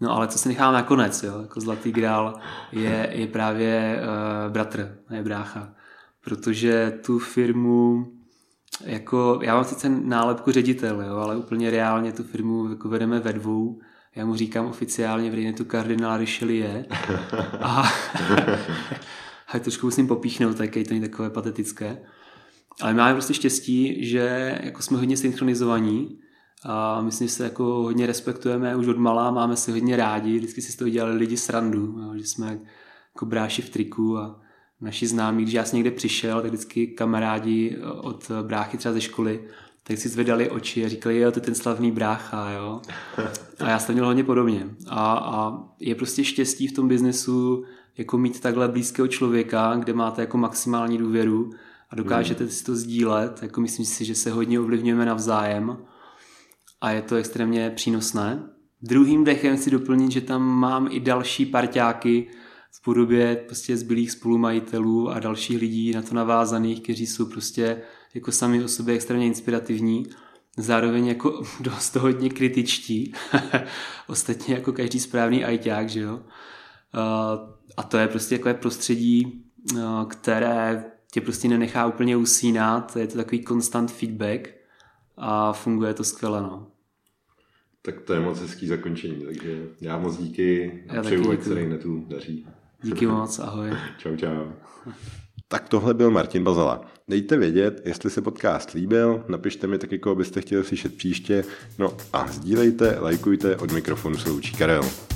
No ale co se necháme nakonec, jo? Jako zlatý grál je, je právě uh, bratr, ne brácha. Protože tu firmu, jako, já mám sice nálepku ředitel, jo? Ale úplně reálně tu firmu jako vedeme ve dvou. Já mu říkám oficiálně v Raynetu kardinál Richelieu. A, a trošku musím popíchnout, tak je to není takové patetické. Ale máme prostě štěstí, že jako jsme hodně synchronizovaní a myslím, že se jako hodně respektujeme už od malá, máme se hodně rádi, vždycky si z toho dělali lidi srandu, jo, že jsme jako bráši v triku a naši známí, když já jsem někde přišel, tak vždycky kamarádi od bráchy třeba ze školy, tak si zvedali oči a říkali, jo, to je ten slavný brácha, jo. A já jsem měl hodně podobně. A, a je prostě štěstí v tom biznesu jako mít takhle blízkého člověka, kde máte jako maximální důvěru a dokážete si to sdílet, jako myslím si, že se hodně ovlivňujeme navzájem a je to extrémně přínosné. Druhým dechem chci doplnit, že tam mám i další parťáky v podobě prostě zbylých spolumajitelů a dalších lidí na to navázaných, kteří jsou prostě jako sami o sobě extrémně inspirativní, zároveň jako dost hodně kritičtí, ostatně jako každý správný ajťák, že jo. A to je prostě takové prostředí, které tě prostě nenechá úplně usínat, je to takový constant feedback a funguje to skvěle, no. Tak to je moc hezký zakončení, takže já moc díky a přeju, ať se Raynetu daří. Díky moc, ahoj. Čau, čau. Tak tohle byl Martin Bazala. Dejte vědět, jestli se podcast líbil, napište mi taky, koho byste chtěli slyšet příště, no a sdílejte, lajkujte, od mikrofonu se loučí Karel.